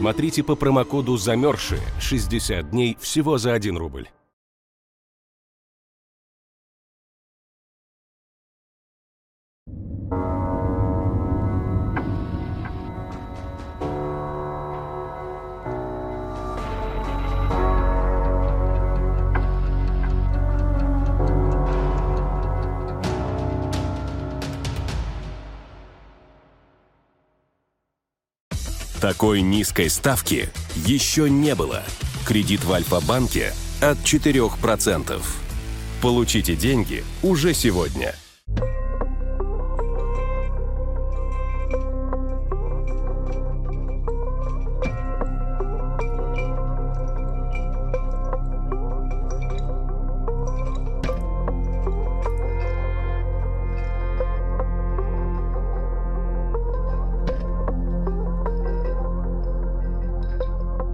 Смотрите по промокоду «Замерзшие» 60 дней всего за 1 рубль. Такой низкой ставки еще не было. Кредит в Альфа-банке от 4%. Получите деньги уже сегодня.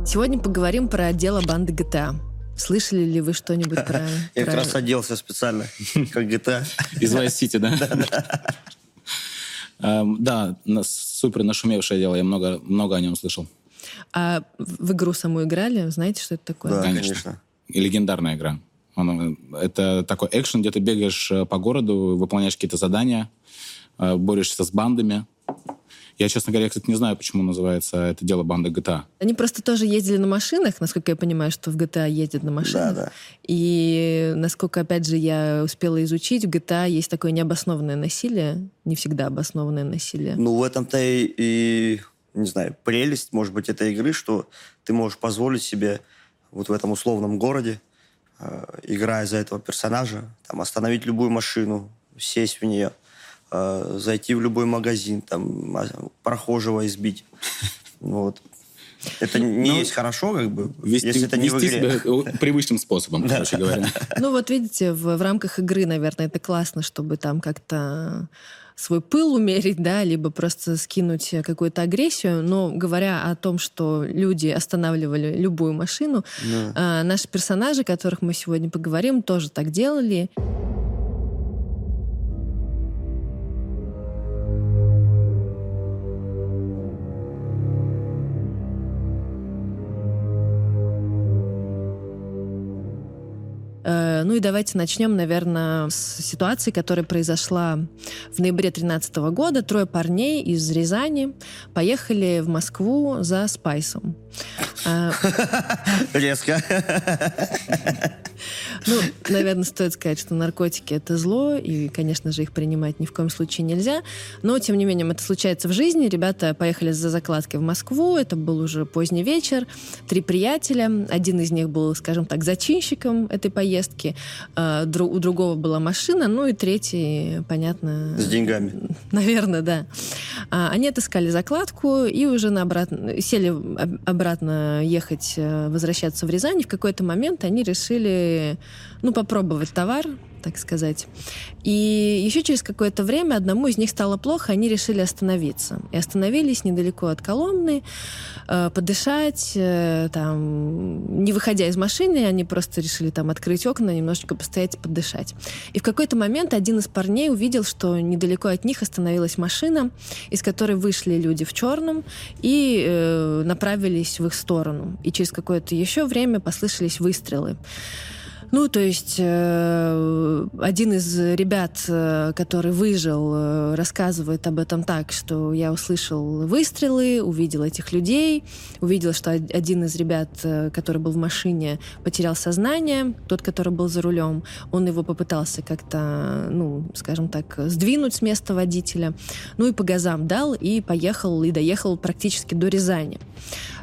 Сегодня поговорим про отдел банды GTA. Слышали ли вы что-нибудь про... Я как раз оделся специально, как GTA. Из Vice City, да? Да, супер нашумевшее дело, я много о нем слышал. А в игру саму играли? Знаете, что это такое? Да, конечно. И легендарная игра. Это такой экшен, где ты бегаешь по городу, выполняешь какие-то задания, борешься с бандами. Я, честно говоря, кстати, не знаю, почему называется это дело банды GTA. Они просто тоже ездили на машинах, насколько я понимаю, что в GTA ездят на машинах. Да, да. И насколько, опять же, я успела изучить, в GTA есть такое необоснованное насилие, не всегда обоснованное насилие. Ну, в этом-то и не знаю, прелесть, может быть, этой игры, что ты можешь позволить себе вот в этом условном городе, играя за этого персонажа, там, остановить любую машину, сесть в нее, зайти в любой магазин, там, прохожего избить. Вот. Это не есть хорошо, как бы, вести, если это не в игре. Привычным способом, короче говоря. Ну вот видите, в рамках игры, наверное, это классно, чтобы там как-то свой пыл умерить, да, либо просто скинуть какую-то агрессию. Но говоря о том, что люди останавливали любую машину, наши персонажи, о которых мы сегодня поговорим, тоже так делали. Ну и давайте начнем, наверное, с ситуации, которая произошла в ноябре 2013 года. 3 парней из Рязани поехали в Москву за спайсом. Резко. Ну, наверное, стоит сказать, что наркотики — это зло, и, конечно же, их принимать ни в коем случае нельзя. Но, тем не менее, это случается в жизни. Ребята поехали за закладкой в Москву, это был уже поздний вечер. 3 приятеля, один из них был, скажем так, зачинщиком этой поездки, у другого была машина, ну и третий, понятно... С деньгами. Наверное, да. Они отыскали закладку и уже сели обратно ехать, возвращаться в Рязань. И в какой-то момент они решили... Ну, попробовать товар, так сказать. И еще через какое-то время одному из них стало плохо, они решили остановиться. И остановились недалеко от Коломны, подышать, там, не выходя из машины, они просто решили там открыть окна, немножечко постоять, подышать. И в какой-то момент один из парней увидел, что недалеко от них остановилась машина, из которой вышли люди в черном и направились в их сторону. И через какое-то еще время послышались выстрелы. Ну, то есть один из ребят, который выжил, рассказывает об этом так, что я услышал выстрелы, увидел этих людей, увидел, что один из ребят, который был в машине, потерял сознание, тот, который был за рулем, он его попытался как-то, ну, скажем так, сдвинуть с места водителя, ну и по газам дал, и поехал, и доехал практически до Рязани.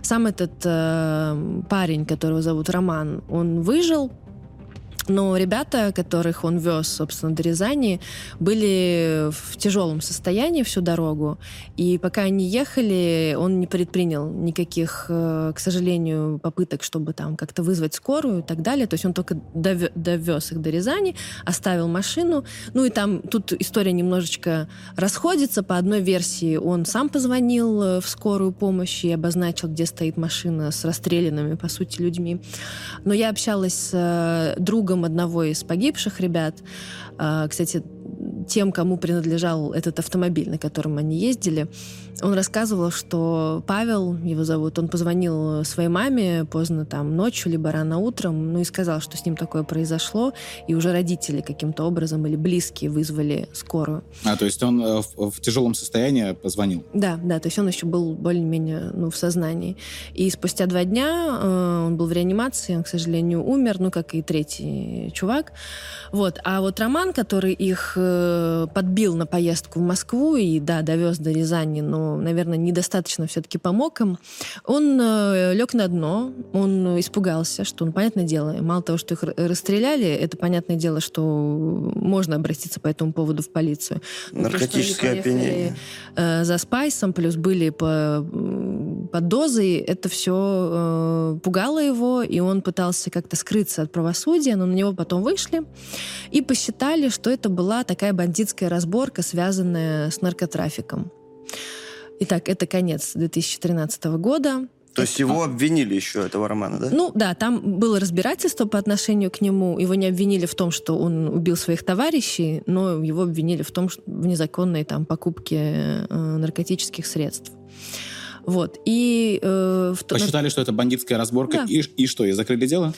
Сам этот парень, которого зовут Роман, он выжил. Но ребята, которых он вез, собственно, до Рязани, были в тяжелом состоянии всю дорогу. И пока они ехали, он не предпринял никаких, к сожалению, попыток, чтобы там как-то вызвать скорую и так далее. То есть он только довез их до Рязани, оставил машину. Ну и там тут история немножечко расходится. По одной версии он сам позвонил в скорую помощь и обозначил, где стоит машина с расстрелянными, по сути, людьми. Но я общалась с другом одного из погибших ребят. Кстати, тем, кому принадлежал этот автомобиль, на котором они ездили, он рассказывал, что Павел, его зовут, он позвонил своей маме поздно там ночью, либо рано утром, ну и сказал, что с ним такое произошло, и уже родители каким-то образом или близкие вызвали скорую. А, то есть он в тяжелом состоянии позвонил? Да, то есть он еще был более-менее в сознании. И спустя 2 дня он был в реанимации, он, к сожалению, умер, как и третий чувак. Вот. А вот Роман, который их подбил на поездку в Москву и, довез до Рязани, но, наверное, недостаточно все-таки помог им, он лег на дно, он испугался, что, понятное дело, мало того, что их расстреляли, это, понятное дело, что можно обратиться по этому поводу в полицию. Наркотическое опьянение. За спайсом, плюс были под дозой, это все пугало его, и он пытался как-то скрыться от правосудия, но на него потом вышли и посчитали, что это была такая бандитская разборка, связанная с наркотрафиком. Итак, это конец 2013 года. То есть его обвинили еще, этого Романа, да? Там было разбирательство по отношению к нему. Его не обвинили в том, что он убил своих товарищей, но его обвинили в том, что в незаконной покупке наркотических средств. Вот. И, посчитали, что это бандитская разборка, да. И что, и закрыли дело?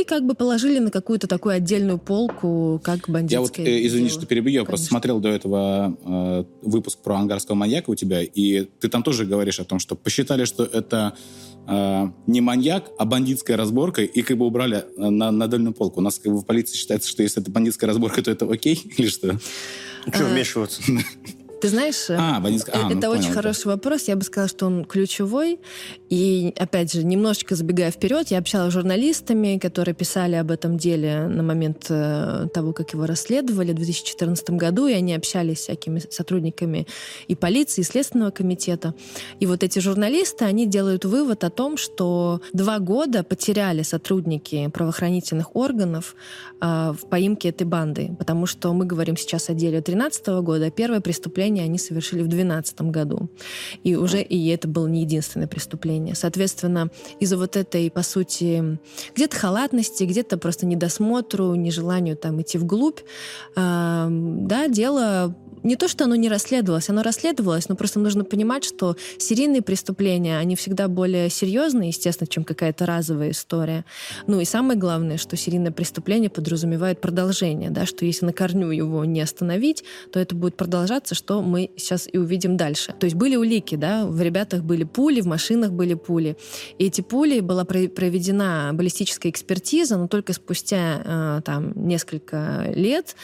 И положили на какую-то такую отдельную полку, как бандитское дело. Я извини, что перебью, я просто смотрел до этого выпуск про ангарского маньяка у тебя, и ты там тоже говоришь о том, что посчитали, что это не маньяк, а бандитская разборка, и убрали на дальнюю полку. У нас в полиции считается, что если это бандитская разборка, то это окей, или что? Чего вмешиваться? Ты знаешь, это очень хороший вопрос. Я бы сказала, что он ключевой. И, опять же, немножечко забегая вперед, я общалась с журналистами, которые писали об этом деле на момент того, как его расследовали в 2014 году, и они общались с всякими сотрудниками и полиции, и Следственного комитета. И вот эти журналисты, они делают вывод о том, что 2 года потеряли сотрудники правоохранительных органов в поимке этой банды. Потому что мы говорим сейчас о деле 2013 года, а первое преступление они совершили в 2012 году. И уже это было не единственное преступление. Соответственно, из-за вот этой, по сути, где-то халатности, где-то просто недосмотру, нежеланию идти вглубь, дело... Не то, что оно не расследовалось, оно расследовалось, но просто нужно понимать, что серийные преступления, они всегда более серьезные, естественно, чем какая-то разовая история. И самое главное, что серийное преступление подразумевает продолжение, что если на корню его не остановить, то это будет продолжаться, что мы сейчас и увидим дальше. То есть были улики, в ребятах были пули, в машинах были пули. И эти пули, была проведена баллистическая экспертиза, но только спустя несколько лет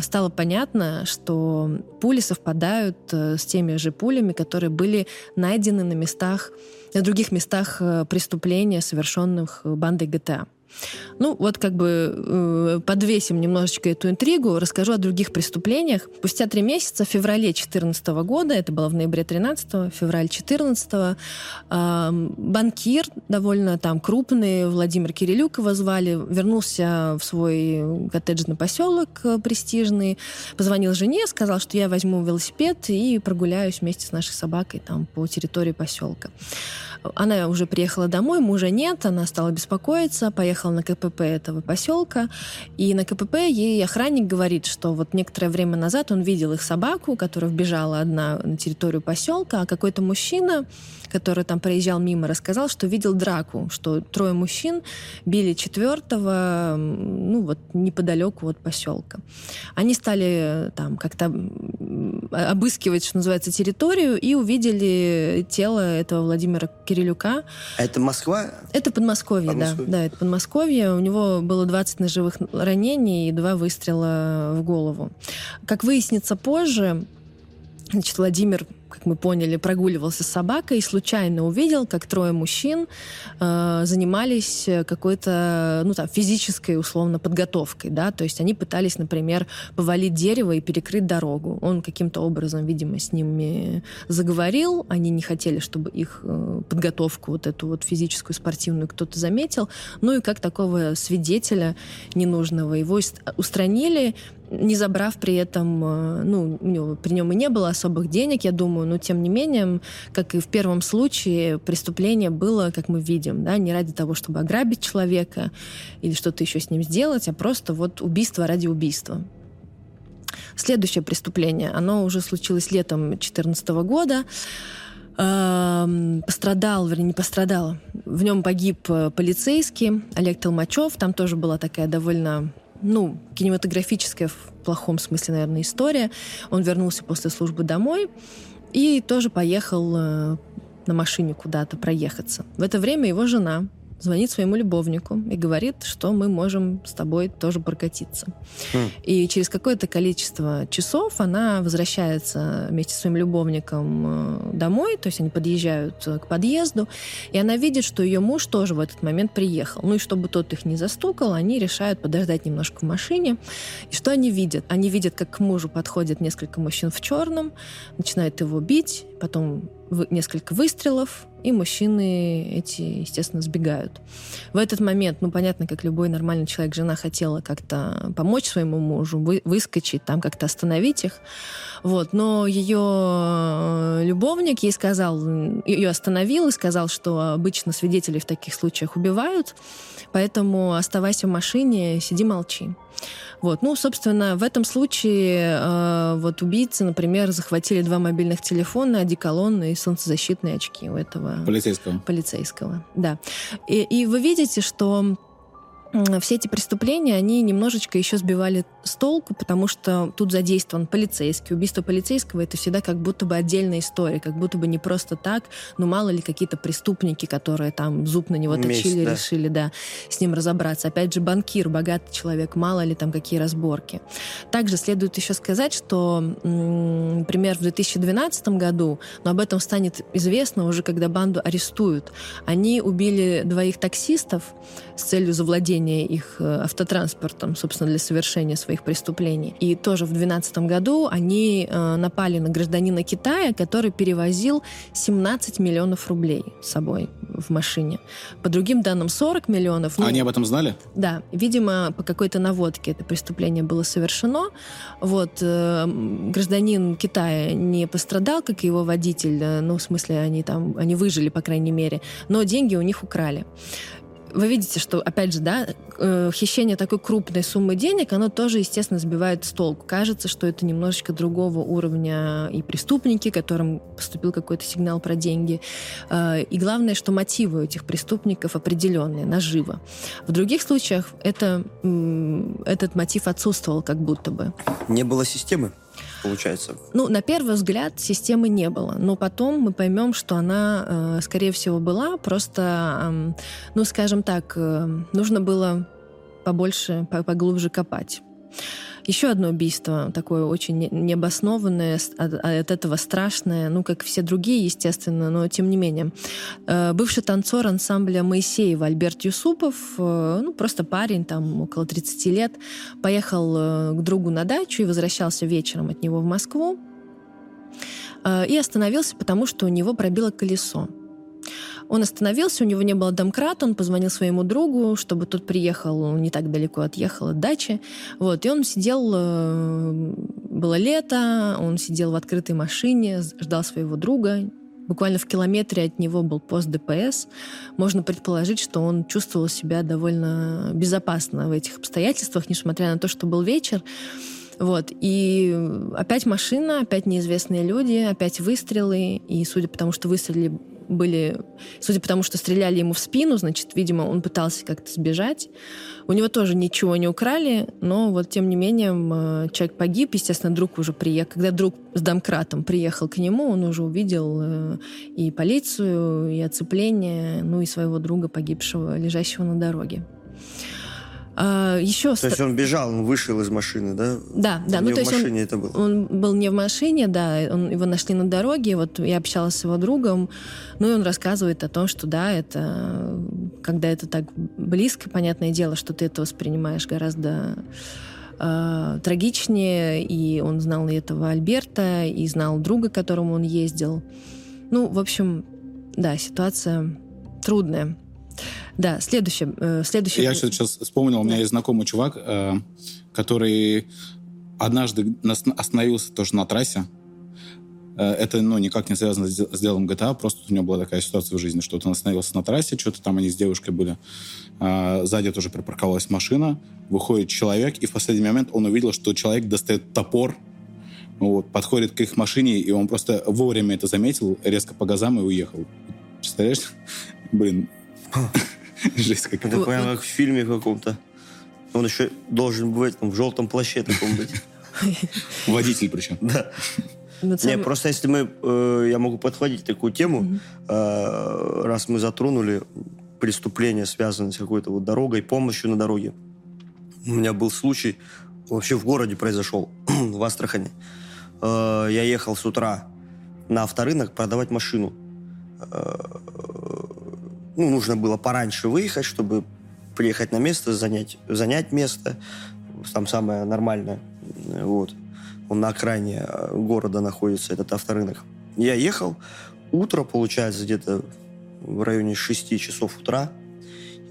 стало понятно, что пули совпадают с теми же пулями, которые были найдены на других местах преступления, совершенных бандой GTA. Подвесим немножечко эту интригу, расскажу о других преступлениях. Спустя 3 месяца, в феврале 2014 года, это было в ноябре 2013, февраль 2014, банкир довольно крупный, Владимир Кирилюк его звали, вернулся в свой коттеджный поселок престижный, позвонил жене, сказал, что я возьму велосипед и прогуляюсь вместе с нашей собакой по территории поселка. Она уже приехала домой, мужа нет, она стала беспокоиться, поехала на КПП этого поселка, и на КПП ей охранник говорит, что вот некоторое время назад он видел их собаку, которая вбежала одна на территорию поселка, а какой-то мужчина, который проезжал мимо, рассказал, что видел драку, что 3 мужчин били 4-го, неподалеку от поселка. Они стали как-то обыскивать, что называется, территорию, и увидели тело этого Владимира Кирилюка. Это Москва? Это Подмосковье, да, это Подмосковье. У него было 20 ножевых ранений и 2 выстрела в голову. Как выяснится позже, Владимир, как мы поняли, прогуливался с собакой и случайно увидел, как 3 мужчин занимались какой-то, физической, условно, подготовкой, то есть они пытались, например, повалить дерево и перекрыть дорогу. Он каким-то образом, видимо, с ними заговорил, они не хотели, чтобы их подготовку, физическую, спортивную, кто-то заметил, и как такого свидетеля ненужного его устранили, не забрав при этом, при нем и не было особых денег, я думаю, но тем не менее, как и в первом случае, преступление было, как мы видим, не ради того, чтобы ограбить человека или что-то еще с ним сделать, а просто убийство ради убийства. Следующее преступление, оно уже случилось летом 2014 года. Не пострадал, в нем погиб полицейский Олег Толмачев. Там тоже была такая довольно, кинематографическая в плохом смысле, наверное, история. Он вернулся после службы домой и тоже поехал на машине куда-то проехаться. В это время его жена звонит своему любовнику и говорит, что мы можем с тобой тоже прокатиться. И через какое-то количество часов она возвращается вместе со своим любовником домой, то есть они подъезжают к подъезду, и она видит, что ее муж тоже в этот момент приехал. И чтобы тот их не застукал, они решают подождать немножко в машине. И что они видят? Они видят, как к мужу подходят несколько мужчин в черном, начинают его бить, потом несколько выстрелов, и мужчины эти, естественно, сбегают. В этот момент, понятно, как любой нормальный человек, жена хотела как-то помочь своему мужу, выскочить, там как-то остановить их. Но ее любовник ее остановил и сказал, что обычно свидетелей в таких случаях убивают, поэтому оставайся в машине, сиди, молчи. Собственно, в этом случае убийцы, например, захватили 2 мобильных телефона, одеколон и солнцезащитные очки у этого... Полицейского, да. И вы видите, что все эти преступления, они немножечко еще сбивали с толку, потому что тут задействован полицейский. Убийство полицейского — это всегда как будто бы отдельная история, как будто бы не просто так, мало ли какие-то преступники, которые там зуб на него точили, решили, с ним разобраться. Опять же, банкир, богатый человек, мало ли там какие разборки. Также следует еще сказать, что, например, в 2012 году, но об этом станет известно уже, когда банду арестуют, они убили 2 таксистов с целью завладения их автотранспортом, собственно, для совершения своих преступлений. И тоже в 2012 году они напали на гражданина Китая, который перевозил 17 миллионов рублей с собой в машине. По другим данным, 40 миллионов. Они об этом знали? Да. Видимо, по какой-то наводке это преступление было совершено. Гражданин Китая не пострадал, как и его водитель. Они выжили, по крайней мере. Но деньги у них украли. Вы видите, что, опять же, хищение такой крупной суммы денег, оно тоже, естественно, сбивает с толку. Кажется, что это немножечко другого уровня и преступники, которым поступил какой-то сигнал про деньги. И главное, что мотивы у этих преступников определенные, наживо. В других случаях этот мотив отсутствовал как будто бы. Не было системы, получается? На первый взгляд системы не было, но потом мы поймем, что она, скорее всего, была, просто, нужно было побольше, поглубже копать. Еще одно убийство, такое очень необоснованное, от этого страшное, как все другие, естественно, но тем не менее. Бывший танцор ансамбля Моисеева Альберт Юсупов, просто парень, там около 30 лет, поехал к другу на дачу и возвращался вечером от него в Москву и остановился, потому что у него пробило колесо. Он остановился, у него не было домкрата, он позвонил своему другу, чтобы тот приехал, он не так далеко отъехал от дачи. И он сидел, было лето, он сидел в открытой машине, ждал своего друга. Буквально в километре от него был пост ДПС. Можно предположить, что он чувствовал себя довольно безопасно в этих обстоятельствах, несмотря на то, что был вечер. И опять машина, опять неизвестные люди, опять выстрелы. И судя по тому, что стреляли ему в спину, значит, видимо, он пытался как-то сбежать. У него тоже ничего не украли, но тем не менее человек погиб. Естественно, друг уже приехал. Когда друг с домкратом приехал к нему, он уже увидел и полицию, и оцепление, и своего друга погибшего, лежащего на дороге. То есть он бежал, он вышел из машины, да? Да. Он был не в машине, его нашли на дороге, я общалась с его другом, и он рассказывает о том, что это, когда это так близко, понятное дело, что ты это воспринимаешь гораздо трагичнее, и он знал и этого Альберта, и знал друга, к которому он ездил. Ситуация трудная. Да, следующее. Я сейчас вспомнил, у меня есть знакомый чувак, который однажды остановился тоже на трассе, Это, никак не связано с делом GTA, просто у него была такая ситуация в жизни, что вот он остановился на трассе, что-то там они с девушкой были, сзади тоже припарковалась машина, выходит человек, и в последний момент он увидел, что человек достает топор, подходит к их машине, и он просто вовремя это заметил, резко по газам и уехал. Представляешь? Блин, жесть какая-то. Я понял, как в фильме каком-то. Он еще должен быть в желтом плаще таком быть. Водитель причем. Да. Просто если я могу подхватить такую тему, раз мы затронули преступления, связанные с какой-то дорогой, помощью на дороге. У меня был случай, вообще в городе произошел, в Астрахани. Я ехал с утра на авторынок продавать машину. Нужно было пораньше выехать, чтобы приехать на место, занять место. Там самое нормальное. Он на окраине города находится, этот авторынок. Я ехал, утро, получается, где-то в районе 6 часов утра,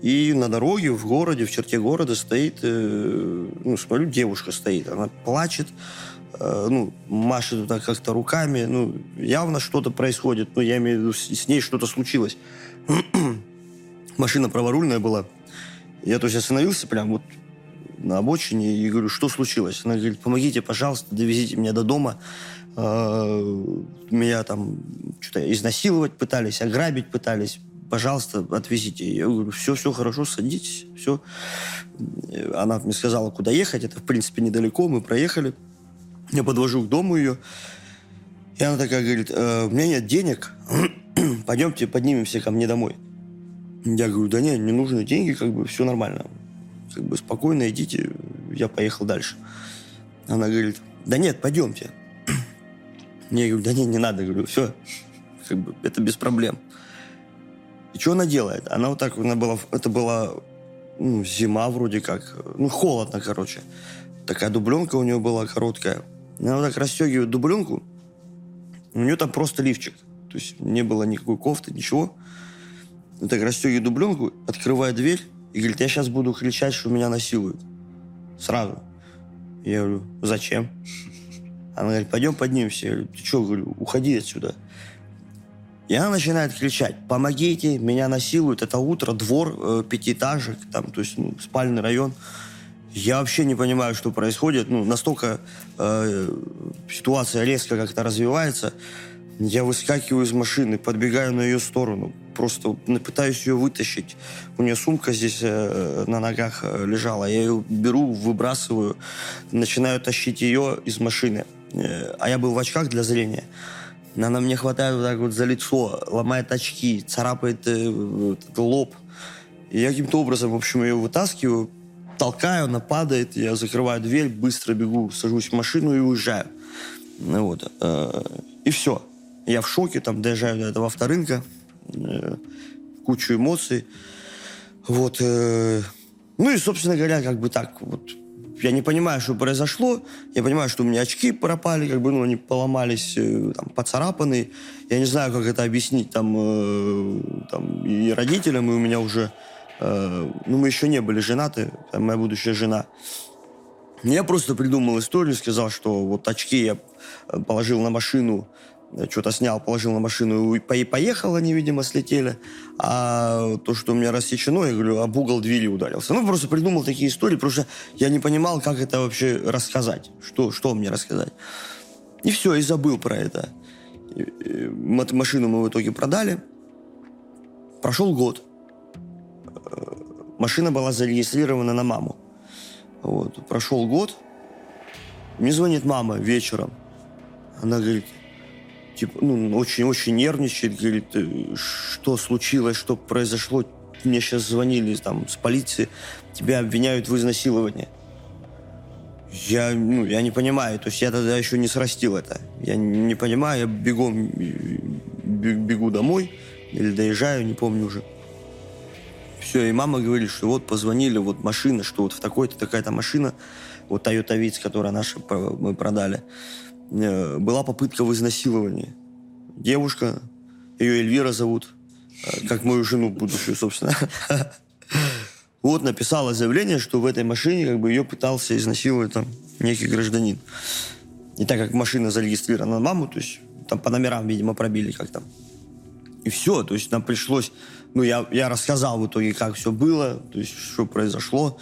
и на дороге в городе, в черте города стоит, смотрю, девушка стоит, она плачет, машет туда как-то руками, явно что-то происходит, я имею в виду, с ней что-то случилось. Машина праворульная была, я, остановился прям на обочине и говорю, что случилось? Она говорит, помогите, пожалуйста, довезите меня до дома. Меня там что-то изнасиловать пытались, ограбить пытались. Пожалуйста, отвезите. Я говорю, все хорошо, садитесь, все. Она мне сказала, куда ехать. Это, в принципе, недалеко, мы проехали. Я подвожу к дому ее. И она такая говорит, у меня нет денег, пойдемте поднимемся ко мне домой. Я говорю, да нет, не нужны деньги, все нормально. Спокойно идите, я поехал дальше. Она говорит, да нет, пойдемте. Я говорю, да нет, не надо, говорю, все, это без проблем. И что она делает? Она была зима вроде как, холодно, короче. Такая дубленка у нее была короткая. Она расстегивает дубленку, у нее там просто лифчик, то есть не было никакой кофты, ничего. Она расстегивает дубленку, открывает дверь, и говорит, я сейчас буду кричать, что меня насилуют. Сразу. Я говорю, зачем? Она говорит, пойдем поднимемся. Я говорю, ты что? Говорю, уходи отсюда. И она начинает кричать, помогите, меня насилуют. Это утро, двор, пятиэтажек, спальный район. Я вообще не понимаю, что происходит. Настолько ситуация резко как-то развивается. Я выскакиваю из машины, подбегаю на ее сторону. Просто пытаюсь ее вытащить. У нее сумка здесь на ногах лежала. Я ее беру, выбрасываю, начинаю тащить ее из машины. А я был в очках для зрения. Она мне хватает за лицо, ломает очки, царапает лоб. И я каким-то образом, ее вытаскиваю, толкаю, она падает, я закрываю дверь, быстро бегу, сажусь в машину и уезжаю. И все. Я в шоке, доезжаю до этого авторынка. Кучу эмоций. И, собственно говоря, так. Я не понимаю, что произошло. Я понимаю, что у меня очки пропали, они поломались, поцарапаны. Я не знаю, как это объяснить и родителям, и у меня уже... мы еще не были женаты, моя будущая жена. Я просто придумал историю, сказал, что очки я положил на машину, что-то снял, положил на машину и поехал, они, видимо, слетели. А то, что у меня рассечено, я говорю, об угол двери ударился. Просто придумал такие истории, потому что я не понимал, как это вообще рассказать, что мне рассказать. И все, и забыл про это. Машину мы в итоге продали. Прошел год. Машина была зарегистрирована на маму. Прошел год. Мне звонит мама вечером. Она говорит... очень-очень нервничает, говорит, что случилось, что произошло. Мне сейчас звонили с полиции, тебя обвиняют в изнасиловании. Я не понимаю, то есть я тогда еще не срастил это. Я не понимаю, я бегу домой или доезжаю, не помню уже. Все, и мама говорит, что позвонили, машина, что в такой-то, такая-то машина, Toyota Vitz, которая наша, мы продали. Была попытка в изнасиловании. Девушка, ее Эльвира зовут, как мою жену будущую, собственно. Написала заявление, что в этой машине ее пытался изнасиловать некий гражданин. И так как машина зарегистрирована на маму, то есть там по номерам, видимо, пробили как-то. И все, то есть нам пришлось... Ну, я рассказал в итоге, как все было, то есть что произошло.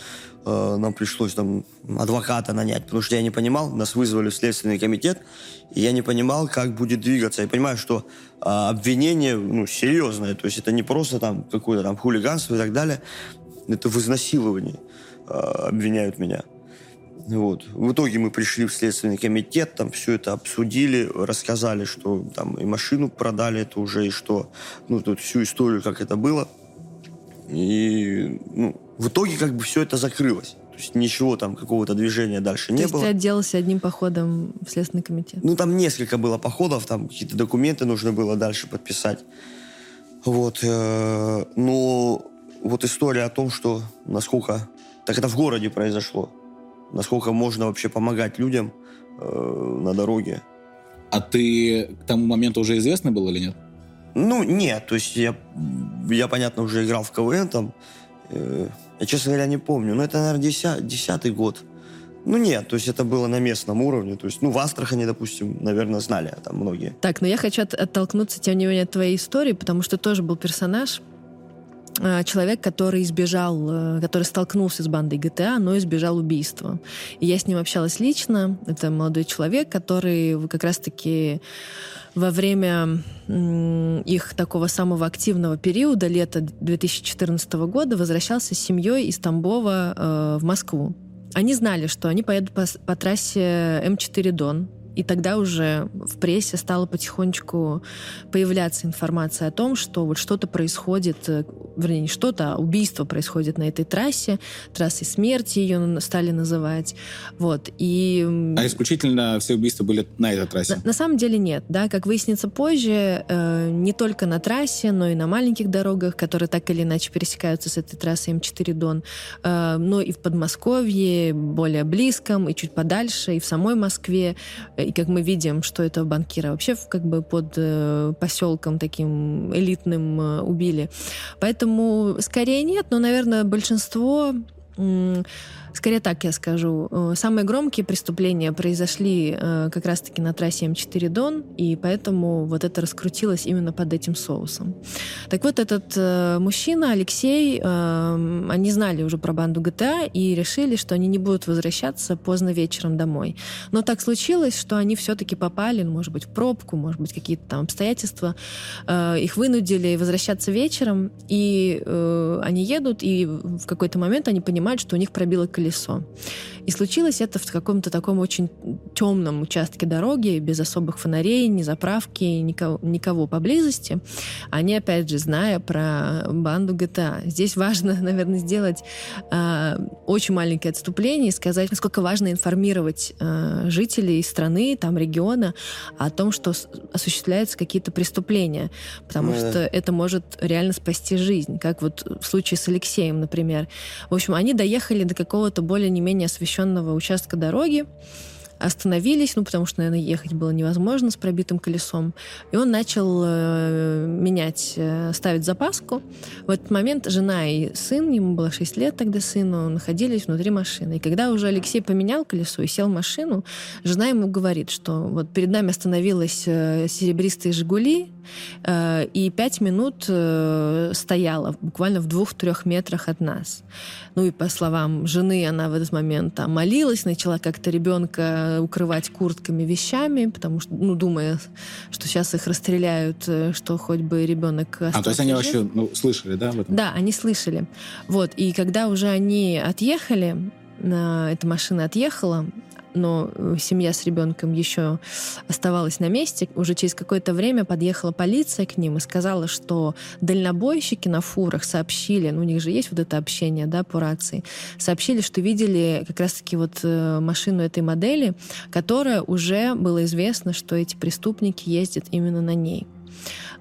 Нам пришлось там адвоката нанять, потому что я не понимал. Нас вызвали в Следственный комитет, и я не понимал, как будет двигаться. Я понимаю, что обвинение, ну, серьезное, то есть это не просто там какое-то там хулиганство и так далее. Это в изнасиловании обвиняют меня. Вот. В итоге мы пришли в Следственный комитет, там все это обсудили, рассказали, что там и машину продали, это уже, и что, ну, тут всю историю, как это было. И, ну, в итоге как бы все это закрылось. То есть ничего там, какого-то движения дальше не было. То есть ты отделался одним походом в Следственный комитет? Ну, там несколько было походов, там какие-то документы нужно было дальше подписать. Вот. Но вот история о том, что насколько... Так это в городе произошло. Насколько можно вообще помогать людям на дороге. А ты к тому моменту уже известный был или нет? Ну, нет. То есть я понятно, уже играл в КВН там. Я, честно говоря, не помню. Но это, наверное, 10-й год. Ну, нет. То есть это было на местном уровне. То есть, ну, в Астрахани, допустим, наверное, знали там многие. Так, но я хочу оттолкнуться, тем не менее, от твоей истории, потому что тоже был персонаж... Человек, который избежал, который столкнулся с бандой GTA, но избежал убийства. И я с ним общалась лично. Это молодой человек, который как раз-таки во время их такого самого активного периода, лета 2014 года, возвращался с семьей из Тамбова в Москву. Они знали, что они поедут по трассе М4 Дон. И тогда уже в прессе стала потихонечку появляться информация о том, что вот что-то происходит, вернее, не что-то, а убийство происходит на этой трассе, трассой смерти ее стали называть. Вот. И... А исключительно все убийства были на этой трассе? На самом деле нет. Да? Как выяснится позже, не только на трассе, но и на маленьких дорогах, которые так или иначе пересекаются с этой трассой М4 Дон, но и в Подмосковье, более близком, и чуть подальше, и в самой Москве. И как мы видим, что этого банкира вообще как бы под поселком таким элитным убили. Поэтому скорее нет, но, наверное, большинство... Скорее так я скажу. Самые громкие преступления произошли как раз-таки на трассе М4 Дон, и поэтому вот это раскрутилось именно под этим соусом. Так вот, этот мужчина, Алексей, они знали уже про банду GTA и решили, что они не будут возвращаться поздно вечером домой. Но так случилось, что они все-таки попали, может быть, в пробку, может быть, какие-то там обстоятельства. Их вынудили возвращаться вечером, и они едут, и в какой-то момент они понимают, что у них пробило колесо. И случилось это в каком-то таком очень темном участке дороги, без особых фонарей, ни заправки, никого поблизости. Они, опять же, зная про банду GTA. Здесь важно, наверное, сделать очень маленькое отступление и сказать, насколько важно информировать жителей страны, там, региона о том, что осуществляются какие-то преступления. Потому что это может реально спасти жизнь. Как вот в случае с Алексеем, например. В общем, они доехали до какого-то более-менее освещенного участка дороги, остановились, ну, потому что, наверное, ехать было невозможно с пробитым колесом. И он начал ставить запаску. В этот момент жена и сын, ему было 6 лет тогда сыну, находились внутри машины. И когда уже Алексей поменял колесо и сел в машину, жена ему говорит, что вот перед нами остановилась серебристая «Жигули», и 5 минут стояла буквально в 2-3 метрах от нас. Ну и по словам жены, она в этот момент там молилась, начала как-то ребенка укрывать куртками, вещами, потому что, ну, думая, что сейчас их расстреляют, что хоть бы ребенок остался. А, то есть они вообще слышали, да? Об этом? Да, они слышали. Вот, и когда уже они отъехали, эта машина отъехала, но семья с ребенком еще оставалась на месте. Уже через какое-то время подъехала полиция к ним и сказала, что дальнобойщики на фурах сообщили, ну, у них же есть вот это общение, да, по рации, сообщили, что видели как раз-таки вот машину этой модели, которая уже было известно, что эти преступники ездят именно на ней.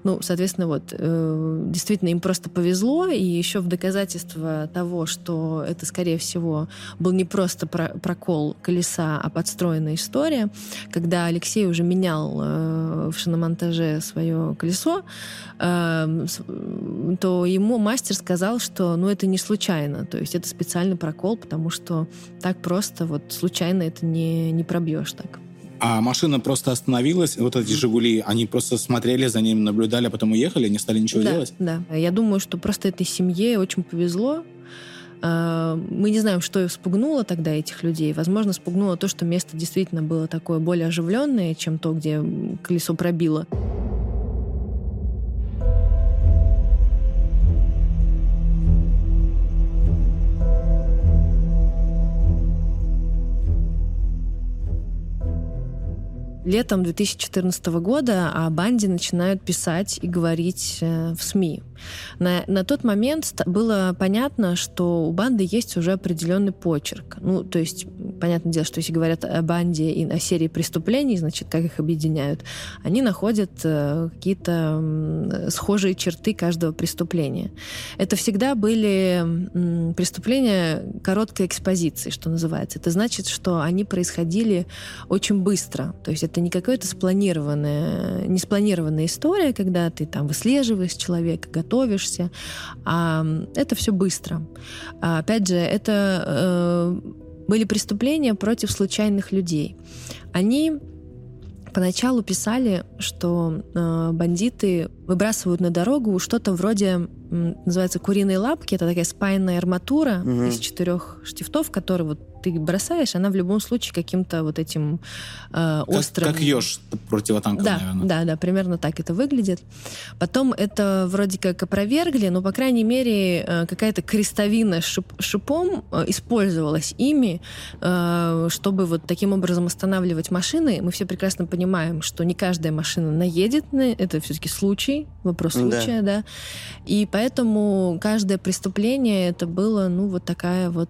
Ну, соответственно, вот, действительно, им просто повезло, и еще в доказательство того, что это, скорее всего, был не просто прокол колеса, а подстроенная история, когда Алексей уже менял в шиномонтаже свое колесо, то ему мастер сказал, что, ну, это не случайно, то есть это специальный прокол, потому что так просто, вот, случайно это не пробьешь так. А машина просто остановилась, вот эти «Жигули», они просто смотрели за ними, наблюдали, а потом уехали, не стали ничего делать? Да, я думаю, что просто этой семье очень повезло. Мы не знаем, что спугнуло тогда этих людей. Возможно, спугнуло то, что место действительно было такое более оживленное, чем то, где колесо пробило. Летом 2014 года о банде начинают писать и говорить в СМИ. На тот момент было понятно, что у банды есть уже определенный почерк. Ну, то есть, понятное дело, что если говорят о банде и о серии преступлений, значит, как их объединяют, они находят какие-то схожие черты каждого преступления. Это всегда были преступления короткой экспозиции, что называется. Это значит, что они происходили очень быстро. То есть это не какая-то неспланированная история, когда ты там выслеживаешь человека, готовишься. А это все быстро. Опять же, это были преступления против случайных людей. Они поначалу писали, что бандиты выбрасывают на дорогу что-то вроде, называется, куриные лапки. Это такая спаянная арматура из 4 штифтов, которые вот ты бросаешь, она в любом случае каким-то вот этим острым... Как еж противотанковый, да, наверное. Да, примерно так это выглядит. Потом это вроде как опровергли, но, по крайней мере, какая-то крестовина с шипом использовалась ими, чтобы вот таким образом останавливать машины. Мы все прекрасно понимаем, что не каждая машина наедет. Это все-таки случай, вопрос случая, да. И поэтому каждое преступление это было, вот такая вот...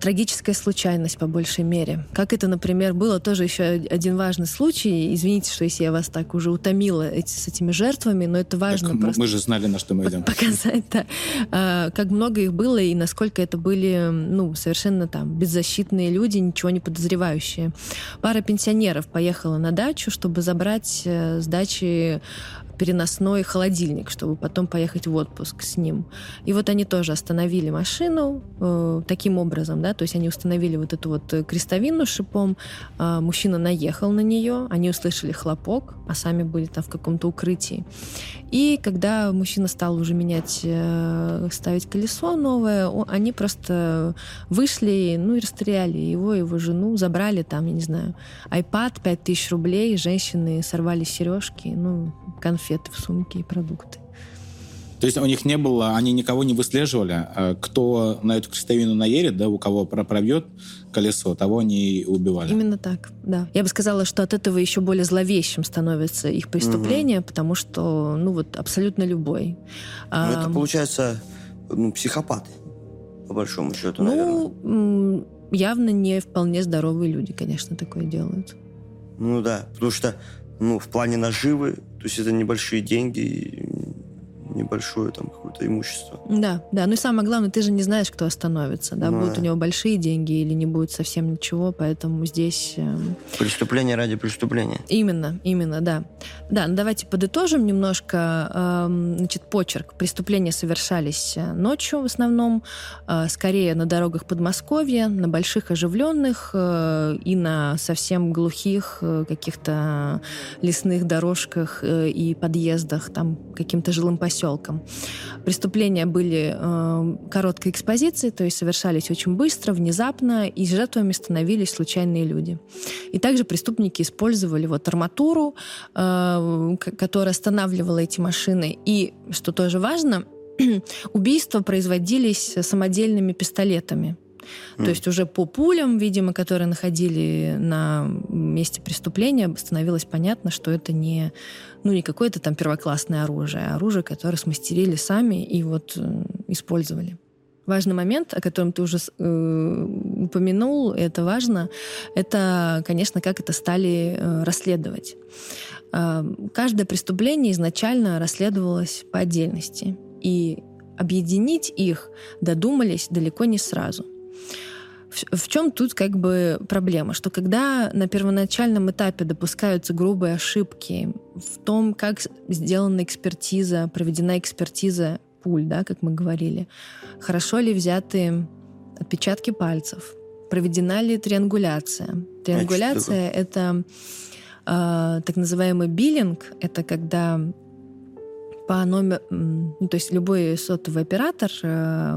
трагическая случайность, по большей мере. Как это, например, было тоже еще один важный случай. Извините, что если я вас так уже утомила с этими жертвами, но это важно так, просто... Мы же знали, на что мы идем. Показать, да. Как много их было и насколько это были совершенно беззащитные люди, ничего не подозревающие. Пара пенсионеров поехала на дачу, чтобы забрать с дачи переносной холодильник, чтобы потом поехать в отпуск с ним. И вот они тоже остановили машину таким образом, да, то есть они установили вот эту вот крестовину с шипом, мужчина наехал на нее, они услышали хлопок, а сами были там в каком-то укрытии. И когда мужчина стал уже ставить колесо новое, они просто вышли, и расстреляли его жену, забрали там, я не знаю, iPad, 5000 рублей, женщины сорвали сережки, конфеты в сумке и продукты. То есть у них не было, они никого не выслеживали? Кто на эту крестовину наедет, да, у кого пробьет колесо, того они и убивали? Именно так, да. Я бы сказала, что от этого еще более зловещим становится их преступление, потому что, абсолютно любой. Это, получается, психопаты, по большому счету, наверное. Явно не вполне здоровые люди, конечно, такое делают. Да, потому что, в плане наживы, то есть это небольшие деньги, небольшое какое-то имущество. Да. И самое главное, ты же не знаешь, кто остановится. Да? Будут у него большие деньги или не будет совсем ничего, поэтому здесь... Преступление ради преступления. Именно, да. Да, давайте подытожим немножко. Почерк. Преступления совершались ночью в основном, скорее на дорогах Подмосковья, на больших оживленных и на совсем глухих каких-то лесных дорожках и подъездах там каким-то жилым поселкам. Преступления были короткой экспозиции, то есть совершались очень быстро, внезапно, и жертвами становились случайные люди. И также преступники использовали арматуру, которая останавливала эти машины. И, что тоже важно, убийства производились самодельными пистолетами. То есть уже по пулям, видимо, которые находили на месте преступления, становилось понятно, что это не какое-то там первоклассное оружие, а оружие, которое смастерили сами и использовали. Важный момент, о котором ты уже упомянул, это важно, это, конечно, как это стали расследовать. Каждое преступление изначально расследовалось по отдельности, и объединить их додумались далеко не сразу. В чем тут проблема? Что когда на первоначальном этапе допускаются грубые ошибки в том, как сделана экспертиза, проведена экспертиза пуль, да, как мы говорили, хорошо ли взяты отпечатки пальцев, проведена ли триангуляция. Триангуляция — это так называемый биллинг. Это когда по номеру... Ну, то есть любой сотовый оператор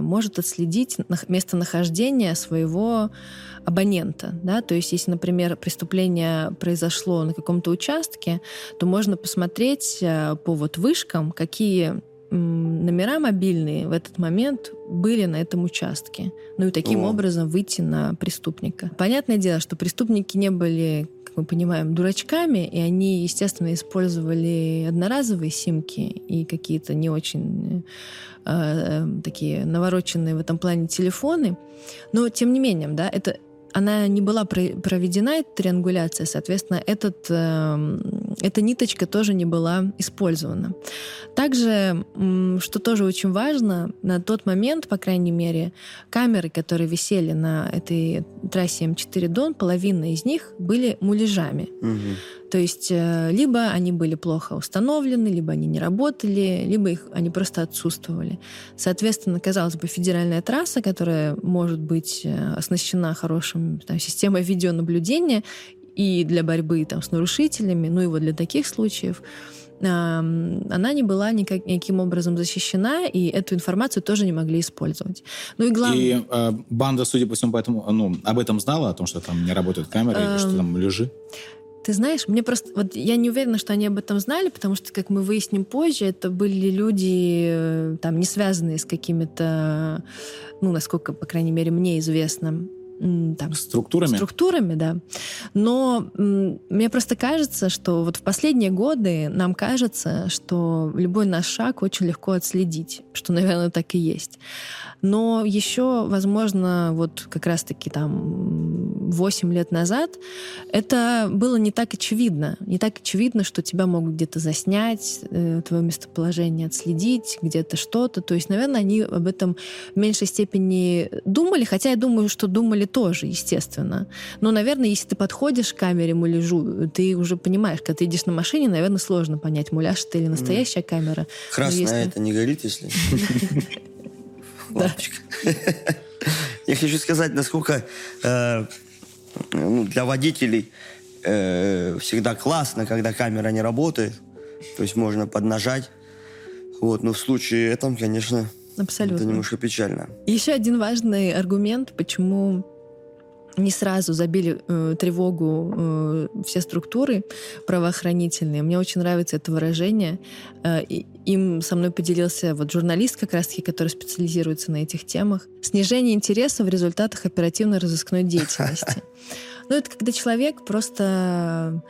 может отследить местонахождение своего абонента. Да? То есть если, например, преступление произошло на каком-то участке, то можно посмотреть по вот вышкам, какие... номера мобильные в этот момент были на этом участке. Ну и таким образом выйти на преступника. Понятное дело, что преступники не были, как мы понимаем, дурачками, и они, естественно, использовали одноразовые симки и какие-то не очень такие навороченные в этом плане телефоны. Но, тем не менее, да, это... Она не была проведена, эта триангуляция, соответственно, эта ниточка тоже не была использована. Также, что тоже очень важно, на тот момент, по крайней мере, камеры, которые висели на этой трассе М4 Дон, половина из них были муляжами. Угу. То есть либо они были плохо установлены, либо они не работали, либо они просто отсутствовали. Соответственно, казалось бы, федеральная трасса, которая может быть оснащена хорошим системой видеонаблюдения и для борьбы с нарушителями, ну и вот для таких случаев, она не была никаким образом защищена, и эту информацию тоже не могли использовать. Ну и главное... И банда, судя по всему, поэтому, об этом знала, о том, что там не работают камеры, или что там лежи? Ты знаешь, мне просто... Вот я не уверена, что они об этом знали, потому что, как мы выясним позже, это были люди, там, не связанные с какими-то... Ну, насколько, по крайней мере, мне известно... Там, структурами, да. Но мне просто кажется, что вот в последние годы нам кажется, что любой наш шаг очень легко отследить, что, наверное, так и есть. Но еще, возможно, вот как раз-таки там 8 лет назад это было не так очевидно. Не так очевидно, что тебя могут где-то заснять, твое местоположение отследить, где-то что-то. То есть, наверное, они об этом в меньшей степени думали, хотя я думаю, что думали тоже, естественно. Но, наверное, если ты подходишь к камере муляжу, ты уже понимаешь, когда ты едешь на машине, наверное, сложно понять, муляж ты или настоящая камера. Красная, если... это не горит, если... Лампочка. Я хочу сказать, насколько для водителей всегда классно, когда камера не работает. То есть можно поднажать. Вот. Но в случае этом, конечно, абсолютно. Это немножко печально. Еще один важный аргумент, почему не сразу забили тревогу все структуры правоохранительные. Мне очень нравится это выражение. Им со мной поделился вот журналист, как раз-таки, который специализируется на этих темах. Снижение интереса в результатах оперативно-розыскной деятельности. Ну, это когда человек просто...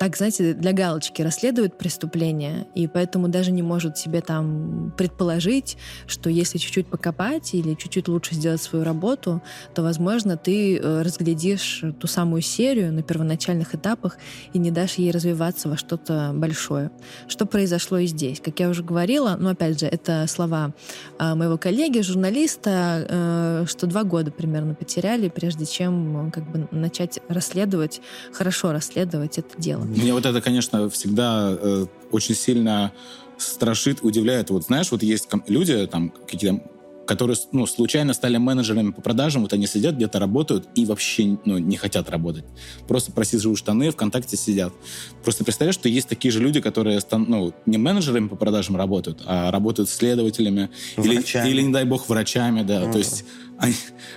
Так, знаете, для галочки расследует преступление, и поэтому даже не может себе там предположить, что если чуть-чуть покопать или чуть-чуть лучше сделать свою работу, то, возможно, ты разглядишь ту самую серию на первоначальных этапах и не дашь ей развиваться во что-то большое. Что произошло и здесь? Как я уже говорила, опять же, это слова моего коллеги, журналиста, что 2 года примерно потеряли, прежде чем начать расследовать, хорошо расследовать это дело. Мне вот это, конечно, всегда очень сильно страшит, удивляет. Вот знаешь, вот есть люди, там, какие-то, которые случайно стали менеджерами по продажам, вот они сидят, где-то работают и вообще не хотят работать. Просто просиживают штаны, ВКонтакте сидят. Просто представляешь, что есть такие же люди, которые не менеджерами по продажам работают, а работают следователями. Или, не дай бог, врачами, да. То есть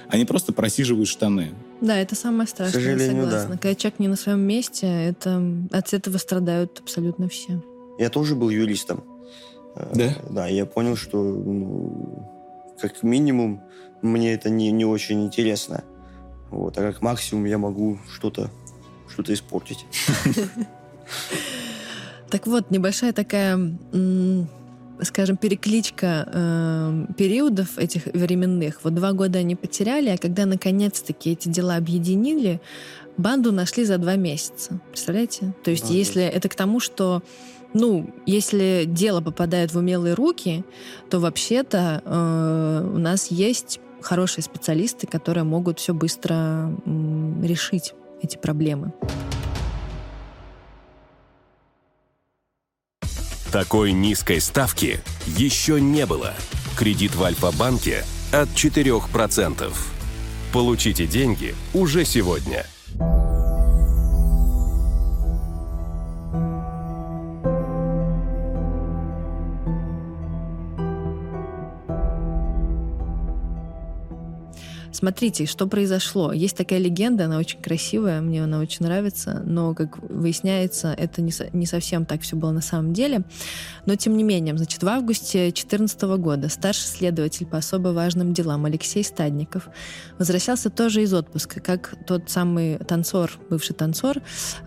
они просто просиживают штаны. Да, это самое страшное, к сожалению, согласна. Да. Когда человек не на своем месте, от этого страдают абсолютно все. Я тоже был юристом. Да? Да, я понял, что как минимум мне это не очень интересно. Вот. А как максимум я могу что-то испортить. Так вот, небольшая такая... скажем, перекличка периодов этих временных. Вот 2 года они потеряли, а когда наконец-таки эти дела объединили, банду нашли за 2 месяца. Представляете? То есть если это к тому, что если дело попадает в умелые руки, то вообще-то у нас есть хорошие специалисты, которые могут все быстро решить эти проблемы. Такой низкой ставки еще не было. Кредит в Альфа-банке от 4%. Получите деньги уже сегодня. Смотрите, что произошло. Есть такая легенда, она очень красивая, мне она очень нравится, но, как выясняется, это не совсем так все было на самом деле. Но, тем не менее, значит, в августе 2014 года старший следователь по особо важным делам Алексей Стадников возвращался тоже из отпуска, как тот самый танцор, бывший танцор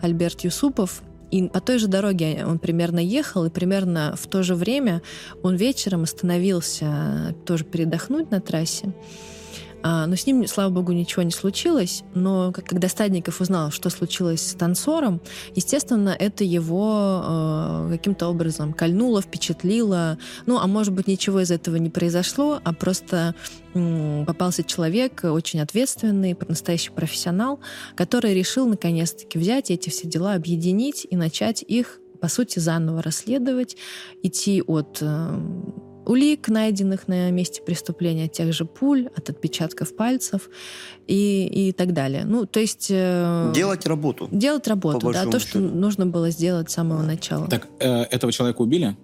Альберт Юсупов. И по той же дороге он примерно ехал, и примерно в то же время он вечером остановился тоже передохнуть на трассе. Но с ним, слава богу, ничего не случилось. Но когда Стадников узнал, что случилось с танцором, естественно, это его каким-то образом кольнуло, впечатлило. Ну, а может быть, ничего из этого не произошло, а просто попался человек очень ответственный, настоящий профессионал, который решил, наконец-таки, взять эти все дела, объединить и начать их, по сути, заново расследовать, идти от... улик, найденных на месте преступления, от тех же пуль, от отпечатков пальцев и так далее. Ну, то есть... делать работу. Делать работу, да, то, что нужно было сделать с самого начала. Так, этого человека убили?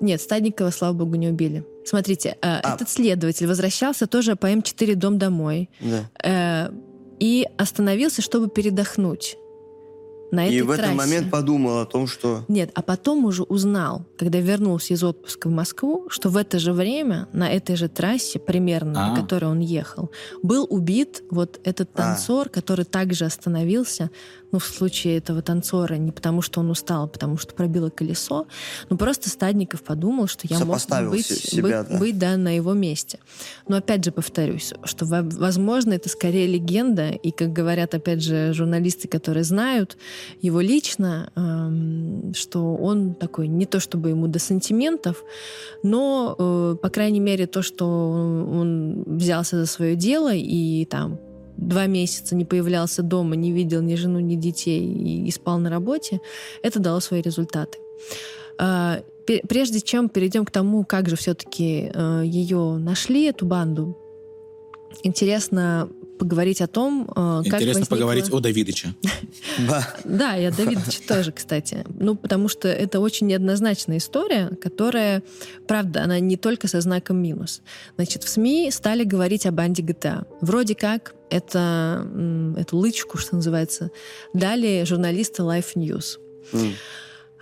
Нет, Стадникова, слава богу, не убили. Смотрите, этот следователь возвращался тоже по М4 Дон домой, да, и остановился, чтобы передохнуть. И в этот момент подумал о том, что... Нет, а потом уже узнал, когда вернулся из отпуска в Москву, что в это же время на этой же трассе, примерно, на которой он ехал, был убит вот этот танцор, который также остановился. Ну, в случае этого танцора не потому, что он устал, а потому, что пробило колесо. Ну, просто Стадников подумал, что я мог быть на его месте. Но, опять же, повторюсь, что, возможно, это скорее легенда, и, как говорят, опять же, журналисты, которые знают его лично, что он такой, не то чтобы ему до сантиментов, но, по крайней мере, то, что он взялся за свое дело и там 2 месяца не появлялся дома, не видел ни жену, ни детей и спал на работе, это дало свои результаты. Прежде чем перейдем к тому, как же все-таки ее нашли, эту банду, интересно поговорить о том, как возникло... поговорить о Давидыче. Да, и о Давидыче тоже, кстати. Ну, потому что это очень неоднозначная история, которая, правда, она не только со знаком минус. Значит, в СМИ стали говорить о банде GTA. Вроде как эту лычку, что называется, дали журналисты Life News.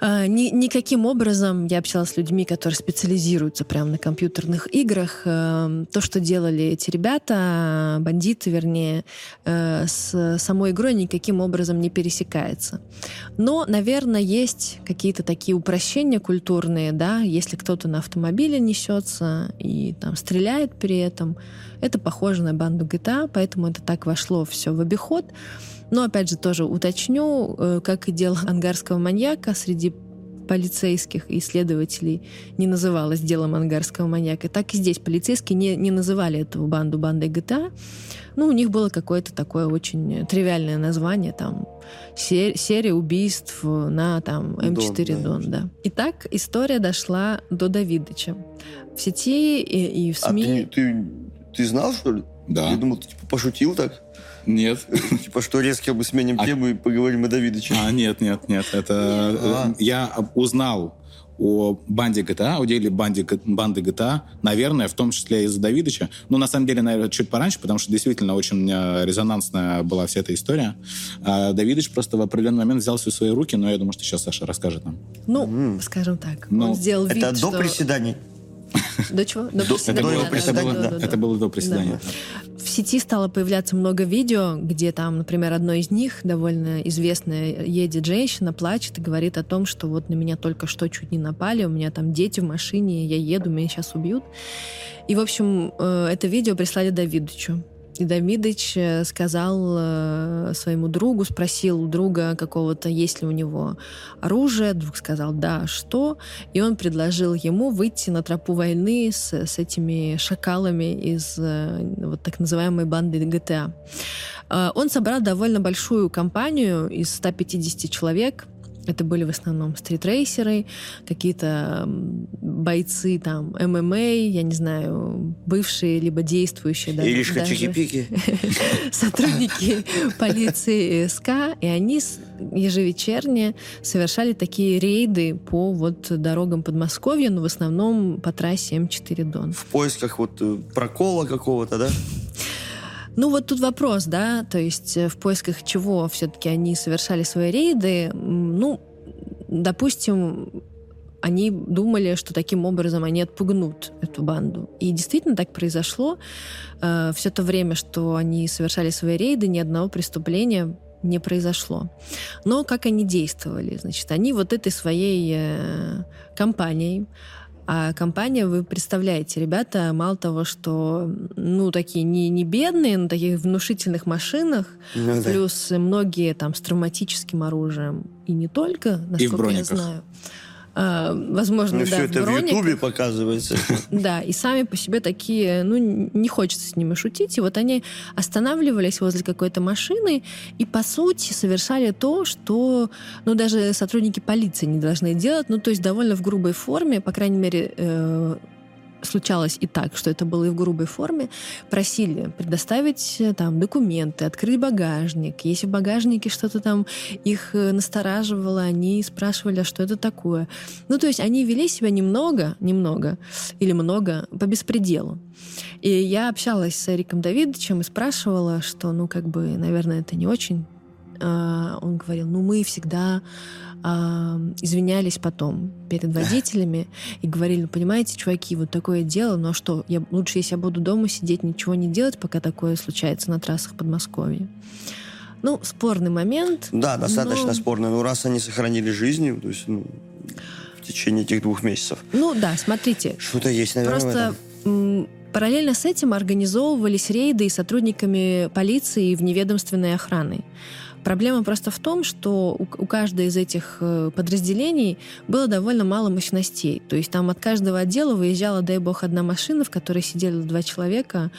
Никаким образом я общалась с людьми, которые специализируются прямо на компьютерных играх. То, что делали эти ребята, бандиты, вернее, с самой игрой никаким образом не пересекается. Но, наверное, есть какие-то такие упрощения культурные, да, если кто-то на автомобиле несется и там стреляет при этом. Это похоже на банду GTA, поэтому это так вошло все в обиход. Но, опять же, тоже уточню, как и дело ангарского маньяка среди полицейских и следователей не называлось делом ангарского маньяка, так и здесь полицейские не называли эту банду бандой GTA. Ну, у них было какое-то такое очень тривиальное название, там, серия убийств на там, М4 Дон, да. Итак, история дошла до Давидыча. В сети и в СМИ... А ты знал, что ли? Да. Я думал, ты типа пошутил так? Нет. Типа, что резко мы сменим тему и поговорим о Давидыче. Нет. Это я узнал о банде GTA, о деле банды GTA, наверное, в том числе из-за Давидыча. Но на самом деле, наверное, чуть пораньше, потому что действительно очень резонансная была вся эта история. Давидыч просто в определенный момент взял все в свои руки, но я думаю, что сейчас Саша расскажет нам. Ну, скажем так, он сделал вид, что... Это до приседаний. До чего? Это было до приседания. В сети стало появляться много видео, где там, например, одно из них, довольно известная, едет женщина, плачет и говорит о том, что вот на меня только что чуть не напали, у меня там дети в машине, я еду, меня сейчас убьют. И, в общем, это видео прислали Давидычу. И Давидыч сказал своему другу, спросил у друга какого-то, есть ли у него оружие. Друг сказал, да, что? И он предложил ему выйти на тропу войны с этими шакалами из вот так называемой банды GTA. Он собрал довольно большую компанию из 150 человек, Это были в основном стритрейсеры, какие-то бойцы там ММА, я не знаю, бывшие, либо действующие. Иришка Чики-Пики. Сотрудники полиции СК, и они ежевечерне совершали такие рейды по вот дорогам Подмосковья, но в основном по трассе М4 Дон. В поисках вот прокола какого-то, да? Ну, вот тут вопрос, да, то есть в поисках чего все-таки они совершали свои рейды. Ну, допустим, они думали, что таким образом они отпугнут эту банду. И действительно так произошло. Все то время, что они совершали свои рейды, ни одного преступления не произошло. Но как они действовали? Значит, они вот этой своей компанией. А компания, вы представляете, ребята, мало того, что, ну, такие не бедные, но таких внушительных машинах, ну, плюс да. Многие там с травматическим оружием, и не только, насколько я знаю. Возможно, ну, да, все это в Ютубе показывается. Да, и сами по себе такие, ну, не хочется с ними шутить. И вот они останавливались возле какой-то машины и, по сути, совершали то, что, ну, даже сотрудники полиции не должны делать. Ну, то есть довольно в грубой форме, по крайней мере, случалось и так, что это было и в грубой форме, просили предоставить там документы, открыть багажник. Если в багажнике что-то там их настораживало, они спрашивали, а что это такое. Ну, то есть они вели себя немного или много по беспределу. И я общалась с Эриком Давидычем и спрашивала, что, ну, как бы, наверное, это не очень. Он говорил, ну, мы всегда извинялись потом перед водителями и говорили, ну, понимаете, чуваки, вот такое дело, ну, а что, лучше, если я буду дома сидеть, ничего не делать, пока такое случается на трассах Подмосковья. Ну, спорный момент. Да, достаточно спорный. Ну, раз они сохранили жизнь, то есть, ну, в течение этих 2 месяцев. Ну, да, смотрите. Что-то есть, наверное, просто в этом. Параллельно с этим организовывались рейды и сотрудниками полиции и вневедомственной охраны. Проблема просто в том, что у каждой из этих подразделений было довольно мало мощностей. То есть там от каждого отдела выезжала, дай бог, одна машина, в которой сидели 2 человека,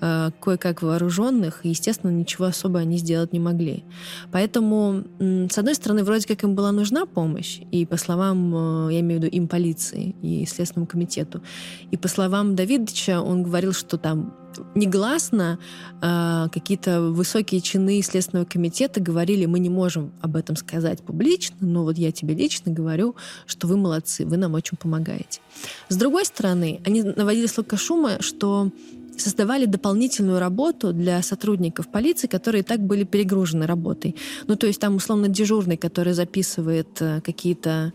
кое-как вооруженных, и, естественно, ничего особо они сделать не могли. Поэтому, с одной стороны, вроде как им была нужна помощь, и по словам, я имею в виду им, полиции и Следственному комитету, и по словам Давидыча, он говорил, что там негласно какие-то высокие чины Следственного комитета говорили, мы не можем об этом сказать публично, но вот я тебе лично говорю, что вы молодцы, вы нам очень помогаете. С другой стороны, они наводили столько шума, что создавали дополнительную работу для сотрудников полиции, которые и так были перегружены работой. Ну, то есть там, условно, дежурный, который записывает какие-то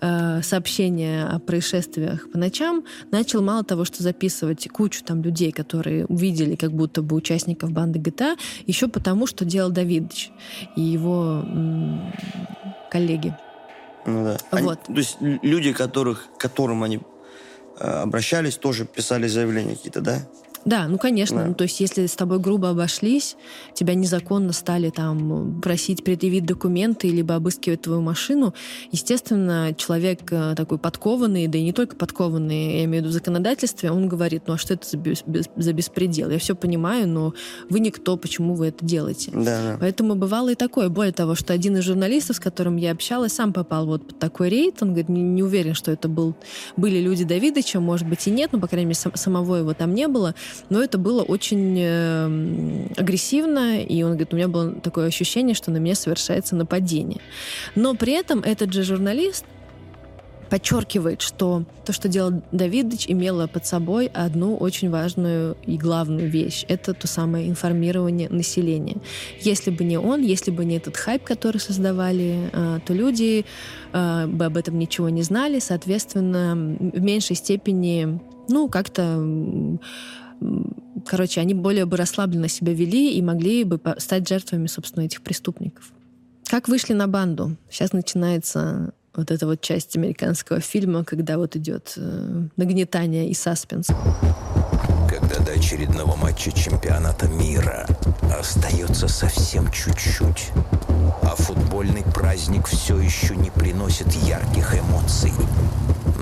сообщения о происшествиях по ночам, начал мало того, что записывать кучу там людей, которые увидели как будто бы участников банды GTA, еще потому, что делал Давидыч и его коллеги. Ну да. Вот. Они, то есть люди, которым они обращались, тоже писали заявления какие-то, да? Да, ну, конечно. Да. Ну, то есть если с тобой грубо обошлись, тебя незаконно стали там просить предъявить документы либо обыскивать твою машину, естественно, человек такой подкованный, да и не только подкованный, я имею в виду в законодательстве, он говорит, ну, а что это за беспредел? Я все понимаю, но вы никто, почему вы это делаете? Да. Поэтому бывало и такое. Более того, что один из журналистов, с которым я общалась, сам попал вот под такой рейд. Он говорит, не уверен, что это были люди Давидыча, может быть и нет, но, по крайней мере, самого его там не было. Но это было очень агрессивно, и он говорит, у меня было такое ощущение, что на меня совершается нападение. Но при этом этот же журналист подчеркивает, что то, что делал Давидыч, имело под собой одну очень важную и главную вещь. Это то самое информирование населения. Если бы не он, если бы не этот хайп, который создавали, то люди бы об этом ничего не знали, соответственно, в меньшей степени, ну, как-то... Короче, они более бы расслабленно себя вели и могли бы стать жертвами, собственно, этих преступников. Как вышли на банду? Сейчас начинается вот эта вот часть американского фильма, когда вот идет нагнетание и саспенс. Когда до очередного матча чемпионата мира остается совсем чуть-чуть, а футбольный праздник все еще не приносит ярких эмоций,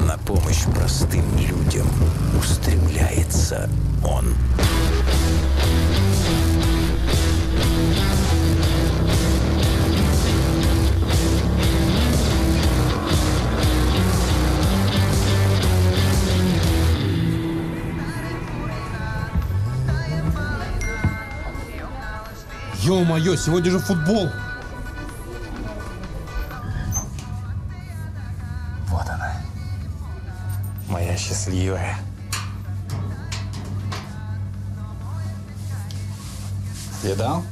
на помощь простым людям устремляется он. Ё-моё, сегодня же футбол. Вот она, моя счастливая. Видал?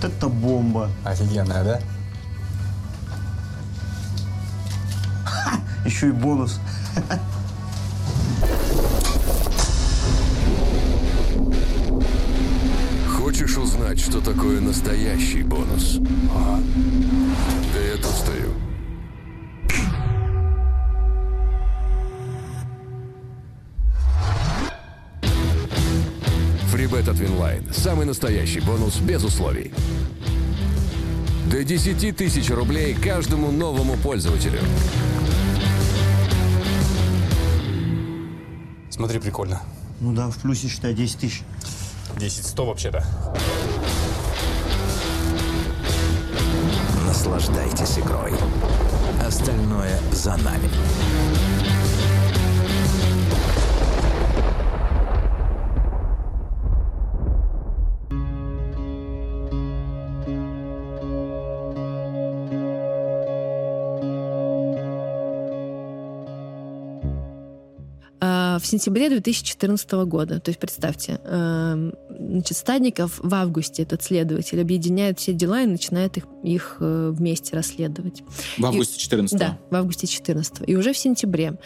Вот это бомба. Офигенная, да? Ха, еще и бонус. Хочешь узнать, что такое настоящий бонус? А? Да я тут стою. Фрибет от Винлайн. Самый настоящий бонус без условий. До 10 тысяч рублей каждому новому пользователю. Смотри, прикольно. Ну да, в плюсе считай 10 тысяч. 10-100 вообще-то. Наслаждайтесь игрой. Остальное за нами. В сентябре 2014 года, то есть представьте, значит, Стадников в августе, этот следователь, объединяет все дела и начинает их вместе расследовать. В августе 14-го? Да, в августе 14-го. И уже в сентябре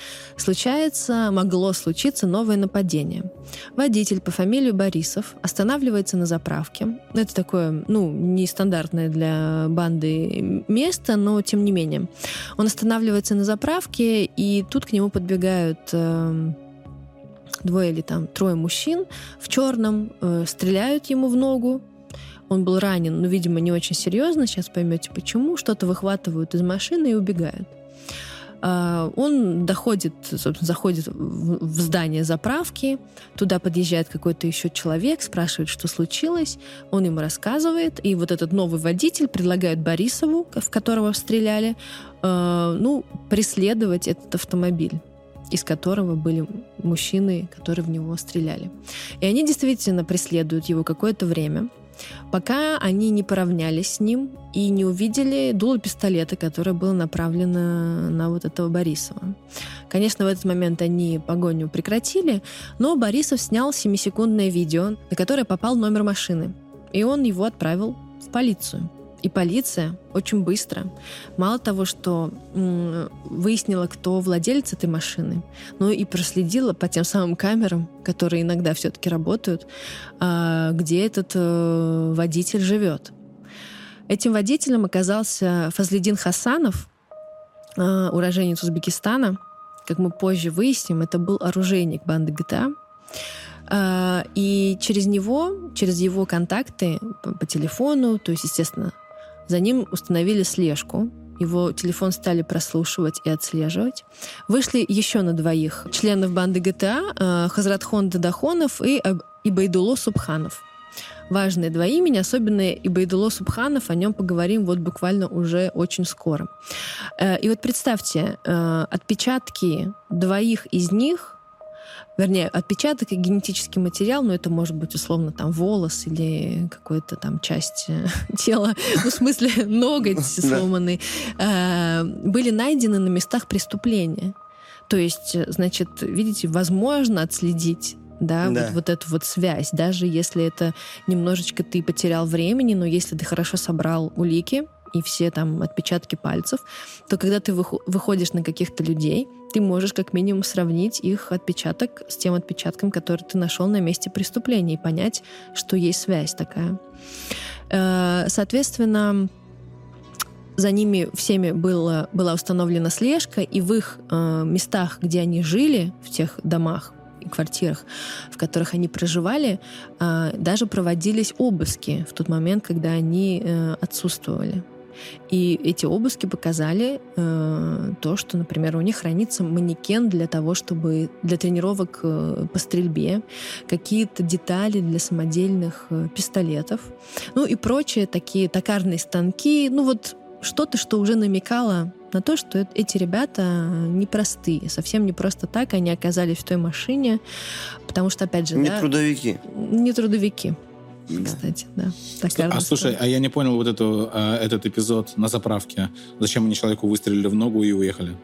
могло случиться новое нападение. Водитель по фамилии Борисов останавливается на заправке. Это такое, нестандартное для банды место, но тем не менее. Он останавливается на заправке, и тут к нему подбегают... двое или трое мужчин в черном, стреляют ему в ногу. Он был ранен, но, видимо, не очень серьезно. Сейчас поймете, почему. Что-то выхватывают из машины и убегают. Он заходит в здание заправки. Туда подъезжает какой-то еще человек, спрашивает, что случилось. Он ему рассказывает. И вот этот новый водитель предлагает Борисову, в которого стреляли, преследовать этот автомобиль, из которого были мужчины, которые в него стреляли. И они действительно преследуют его какое-то время, пока они не поравнялись с ним и не увидели дуло пистолета, которое было направлено на вот этого Борисова. Конечно, в этот момент они погоню прекратили, но Борисов снял 7-секундное видео, на которое попал номер машины, и он его отправил в полицию. И полиция очень быстро, мало того, что выяснила, кто владелец этой машины, но и проследила по тем самым камерам, которые иногда все-таки работают, где этот водитель живет. Этим водителем оказался Фазлидин Хасанов, уроженец Узбекистана. Как мы позже выясним, это был оружейник банды GTA. И через него, через его контакты по телефону, то есть, естественно, за ним установили слежку. Его телефон стали прослушивать и отслеживать. Вышли еще на двоих членов банды GTA, Хазратхон Дадахонов и Убайдулло Субханов. Важные два имени, особенно Убайдулло Субханов, о нем поговорим буквально уже очень скоро. И представьте, отпечатки двоих из них, вернее, отпечаток и генетический материал, это может быть условно волос или какая-то часть тела, в смысле ноготь сломанный, были найдены на местах преступления. То есть, значит, видите, возможно отследить вот эту связь, даже если это немножечко ты потерял времени, но если ты хорошо собрал улики и все отпечатки пальцев, то когда ты выходишь на каких-то людей, ты можешь как минимум сравнить их отпечаток с тем отпечатком, который ты нашел на месте преступления, и понять, что есть связь такая. Соответственно, за ними всеми была установлена слежка, и в их местах, где они жили, в тех домах и квартирах, в которых они проживали, даже проводились обыски в тот момент, когда они отсутствовали. И эти обыски показали то, что, например, у них хранится манекен для тренировок по стрельбе, какие-то детали для самодельных пистолетов, и прочие такие токарные станки, что-то, что уже намекало на то, что эти ребята непростые, совсем не просто так они оказались в той машине, потому что, опять же... Не трудовики. кстати, да. Такая слушай, а я не понял вот этот эпизод на заправке. Зачем они человеку выстрелили в ногу и уехали?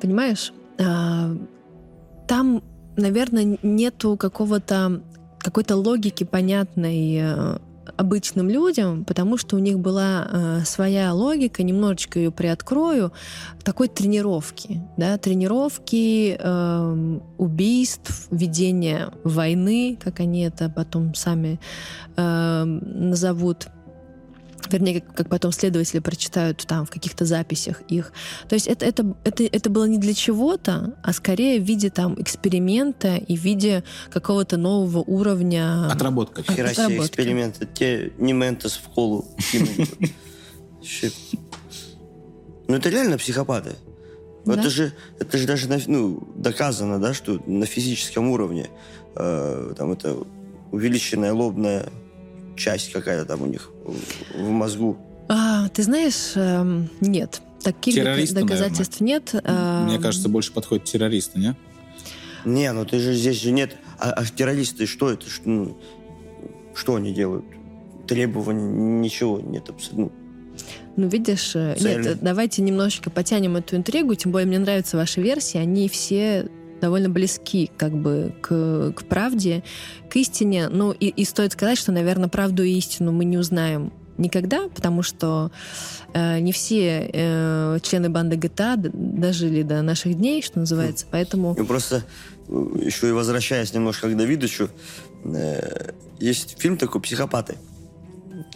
Понимаешь, там, наверное, нету какой-то логики понятной обычным людям, потому что у них была своя логика, немножечко ее приоткрою, такой тренировки, да, убийств, ведения войны, как они это потом сами назовут, вернее, как потом следователи прочитают там в каких-то записях их. То есть это было не для чего-то, а скорее в виде там эксперимента и в виде какого-то нового уровня... Отработка. Херасия эксперименты. Те не ментос в колу. Ну это реально психопаты. Это же даже доказано, да, что на физическом уровне там это увеличенная лобная часть какая-то там у них в мозгу. Ты знаешь, нет. Таких доказательств, наверное, нет. Мне кажется, больше подходит террористы, не? Не, ну ты же здесь же нет. А террористы что это? Что они делают? Требований ничего нет абсолютно. Ну, видишь, нет, давайте немножечко потянем эту интригу, тем более мне нравятся ваши версии, они все довольно близки как бы к правде, к истине. Ну, и стоит сказать, что, наверное, правду и истину мы не узнаем никогда, потому что не все члены банды GTA дожили до наших дней, что называется, поэтому... И просто еще и возвращаясь немножко к Давидычу, есть фильм такой «Психопаты».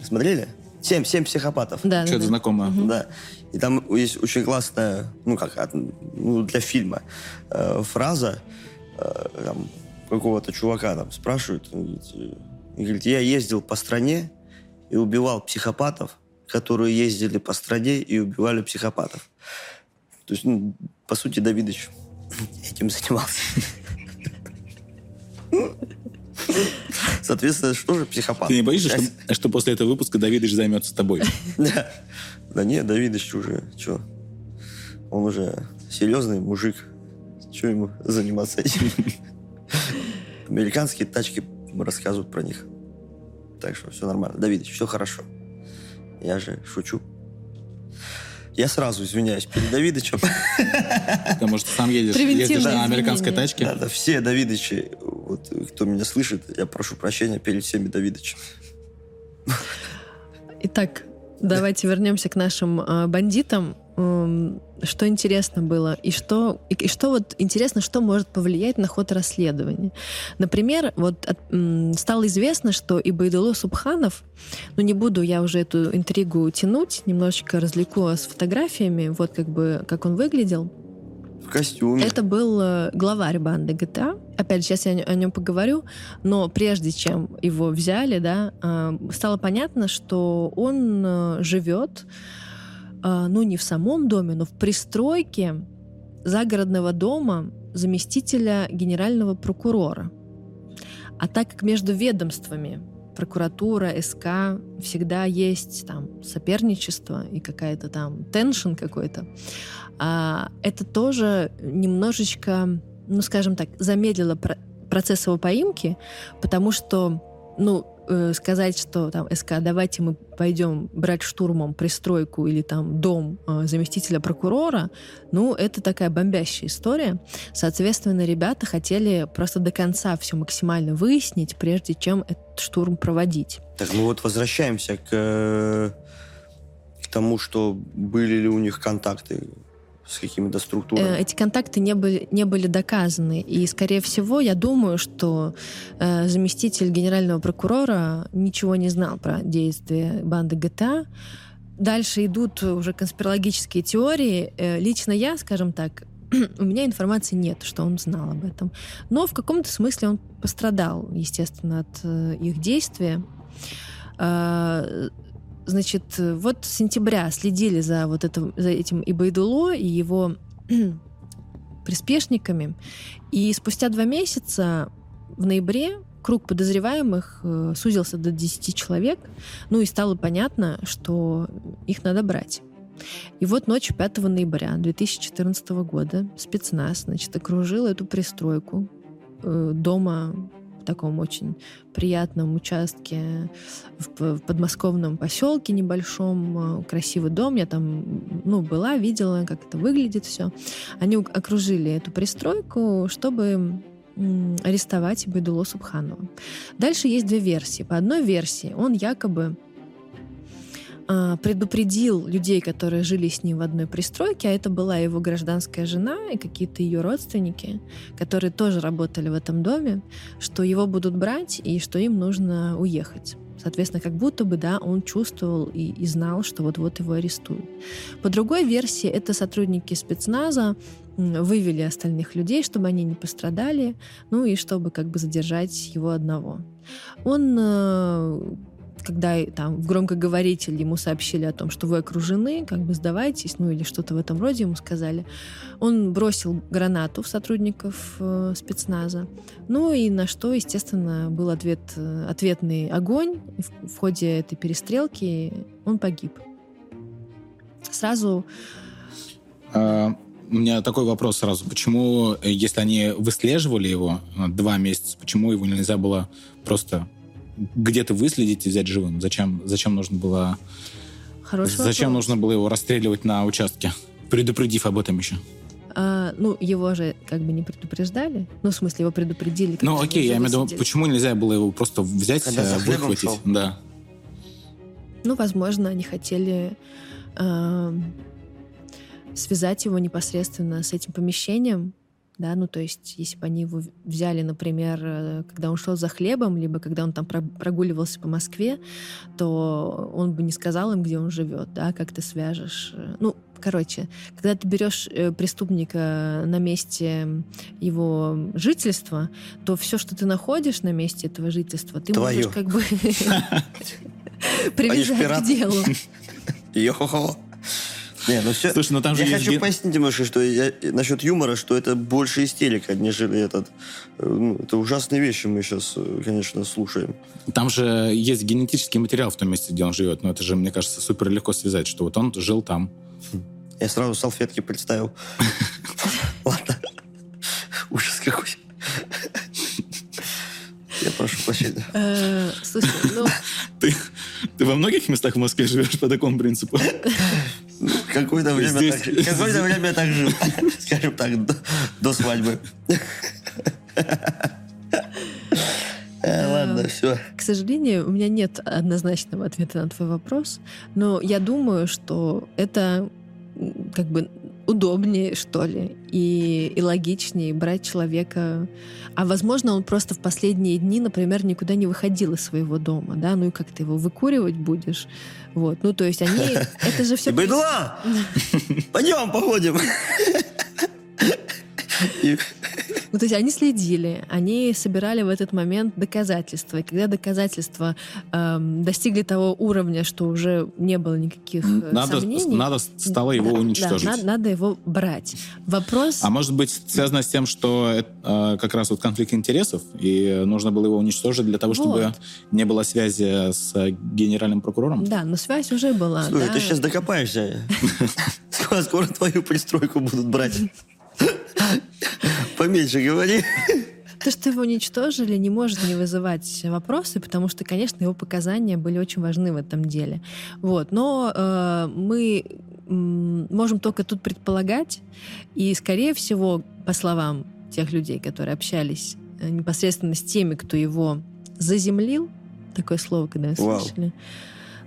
Смотрели? «Семь психопатов». Да, что-то знакомое. Угу. Да. И там есть очень классная, для фильма, фраза там, какого-то чувака там спрашивают. И говорит, я ездил по стране и убивал психопатов, которые ездили по стране и убивали психопатов. То есть, по сути, Давидыч этим занимался. Соответственно, что же психопат? Ты не боишься, что после этого выпуска Давидыч займется тобой? Да нет, Давидыч уже, что? Он уже серьезный мужик. Что ему заниматься этим? Американские тачки рассказывают про них. Так что все нормально. Давидыч, все хорошо. Я же шучу. Я сразу извиняюсь перед Давидычем. Потому что сам едешь на американской тачке. Да, все Давидычи, вот, кто меня слышит, я прошу прощения перед всеми Давидычами. Итак, давайте вернемся к нашим бандитам. Что интересно было? Что может повлиять на ход расследования? Например, стало известно, что Убайдулло Субханов, не буду я уже эту интригу тянуть, немножечко развлеку вас фотографиями, как он выглядел. В костюме. Это был главарь банды GTA. Опять же, сейчас я о нем поговорю, но прежде чем его взяли, да, стало понятно, что он живет не в самом доме, но в пристройке загородного дома заместителя генерального прокурора. А так как между ведомствами прокуратура, СК, всегда есть там соперничество и какая-то там теншн какой-то, это тоже немножечко, замедлило процесс его поимки, потому что, сказать, что там СК, давайте мы пойдем брать штурмом пристройку или там дом заместителя прокурора, это такая бомбящая история. Соответственно, ребята хотели просто до конца все максимально выяснить, прежде чем этот штурм проводить. Так, возвращаемся к тому, что были ли у них контакты с какими-то структурами. Эти контакты не были доказаны. И, скорее всего, я думаю, что заместитель генерального прокурора ничего не знал про действия банды GTA. Дальше идут уже конспирологические теории. Лично я, скажем так, у меня информации нет, что он знал об этом. Но в каком-то смысле он пострадал, естественно, от их действия. Значит, с сентября следили за этим Убайдулло и его приспешниками. И спустя 2 месяца, в ноябре, круг подозреваемых сузился до 10 человек. И стало понятно, что их надо брать. И ночью 5 ноября 2014 года спецназ, окружил эту пристройку дома в таком очень приятном участке в подмосковном поселке небольшом, красивый дом. Я там, была, видела, как это выглядит все. Они окружили эту пристройку, чтобы арестовать Убайдулло Субханова. Дальше есть две версии. По одной версии он якобы предупредил людей, которые жили с ним в одной пристройке, а это была его гражданская жена и какие-то ее родственники, которые тоже работали в этом доме, что его будут брать и что им нужно уехать. Соответственно, как будто бы, он чувствовал и знал, что вот-вот его арестуют. По другой версии, это сотрудники спецназа вывели остальных людей, чтобы они не пострадали, и чтобы задержать его одного. Он, когда в громкоговоритель ему сообщили о том, что вы окружены, сдавайтесь, или что-то в этом роде ему сказали, он бросил гранату в сотрудников спецназа. И на что, естественно, был ответный огонь. В ходе этой перестрелки он погиб. У меня такой вопрос сразу. Почему, если они выслеживали его 2 месяца, почему его нельзя было просто где-то выследить и взять живым? Зачем нужно было... Зачем нужно было его расстреливать на участке, предупредив об этом еще? Его же не предупреждали. В смысле, его предупредили. Я имею в виду, почему нельзя было его просто взять, выхватить? Да. Возможно, они хотели... связать его непосредственно с этим помещением, то есть если бы они его взяли, например, когда он шел за хлебом, либо когда он там прогуливался по Москве, то он бы не сказал им, где он живет, как ты свяжешь. Когда ты берешь преступника на месте его жительства, то все, что ты находишь на месте этого жительства, ты можешь привязать к делу. Йо-хо-хо. Слушай, там же я хочу пояснить немножко, что насчет юмора, что это больше истерика, нежели этот. Это ужасные вещи мы сейчас, конечно, слушаем. Там же есть генетический материал в том месте, где он живет, но это же, мне кажется, супер легко связать, что вот он жил там. Я сразу салфетки представил. Ладно. Ужас какой. Я прошу прощения. Слушай, Ты во многих местах в Москве живешь по такому принципу? Какое-то время я так жил. Скажем так, до свадьбы. Ладно, все. К сожалению, у меня нет однозначного ответа на твой вопрос, но я думаю, что это удобнее, что ли, и логичнее брать человека. А, возможно, он просто в последние дни, например, никуда не выходил из своего дома, и как ты его выкуривать будешь? То есть они... Это же все... Убайдулло! Пойдем, походим! То есть они следили, они собирали в этот момент доказательства. И когда доказательства достигли того уровня, что уже не было никаких сомнений... Надо стало его уничтожить. Надо его брать. Вопрос... А может быть, связано с тем, что это, как раз конфликт интересов, и нужно было его уничтожить для того, чтобы не было связи с генеральным прокурором? Да, но связь уже была. Слушай, ты сейчас докопаешься. Скоро твою пристройку будут брать. Поменьше говори. То, что его уничтожили, не может не вызывать вопросы, потому что, конечно, его показания были очень важны в этом деле. Но мы можем только тут предполагать, и, скорее всего, по словам тех людей, которые общались непосредственно с теми, кто его заземлил, такое слово, когда вы слышали.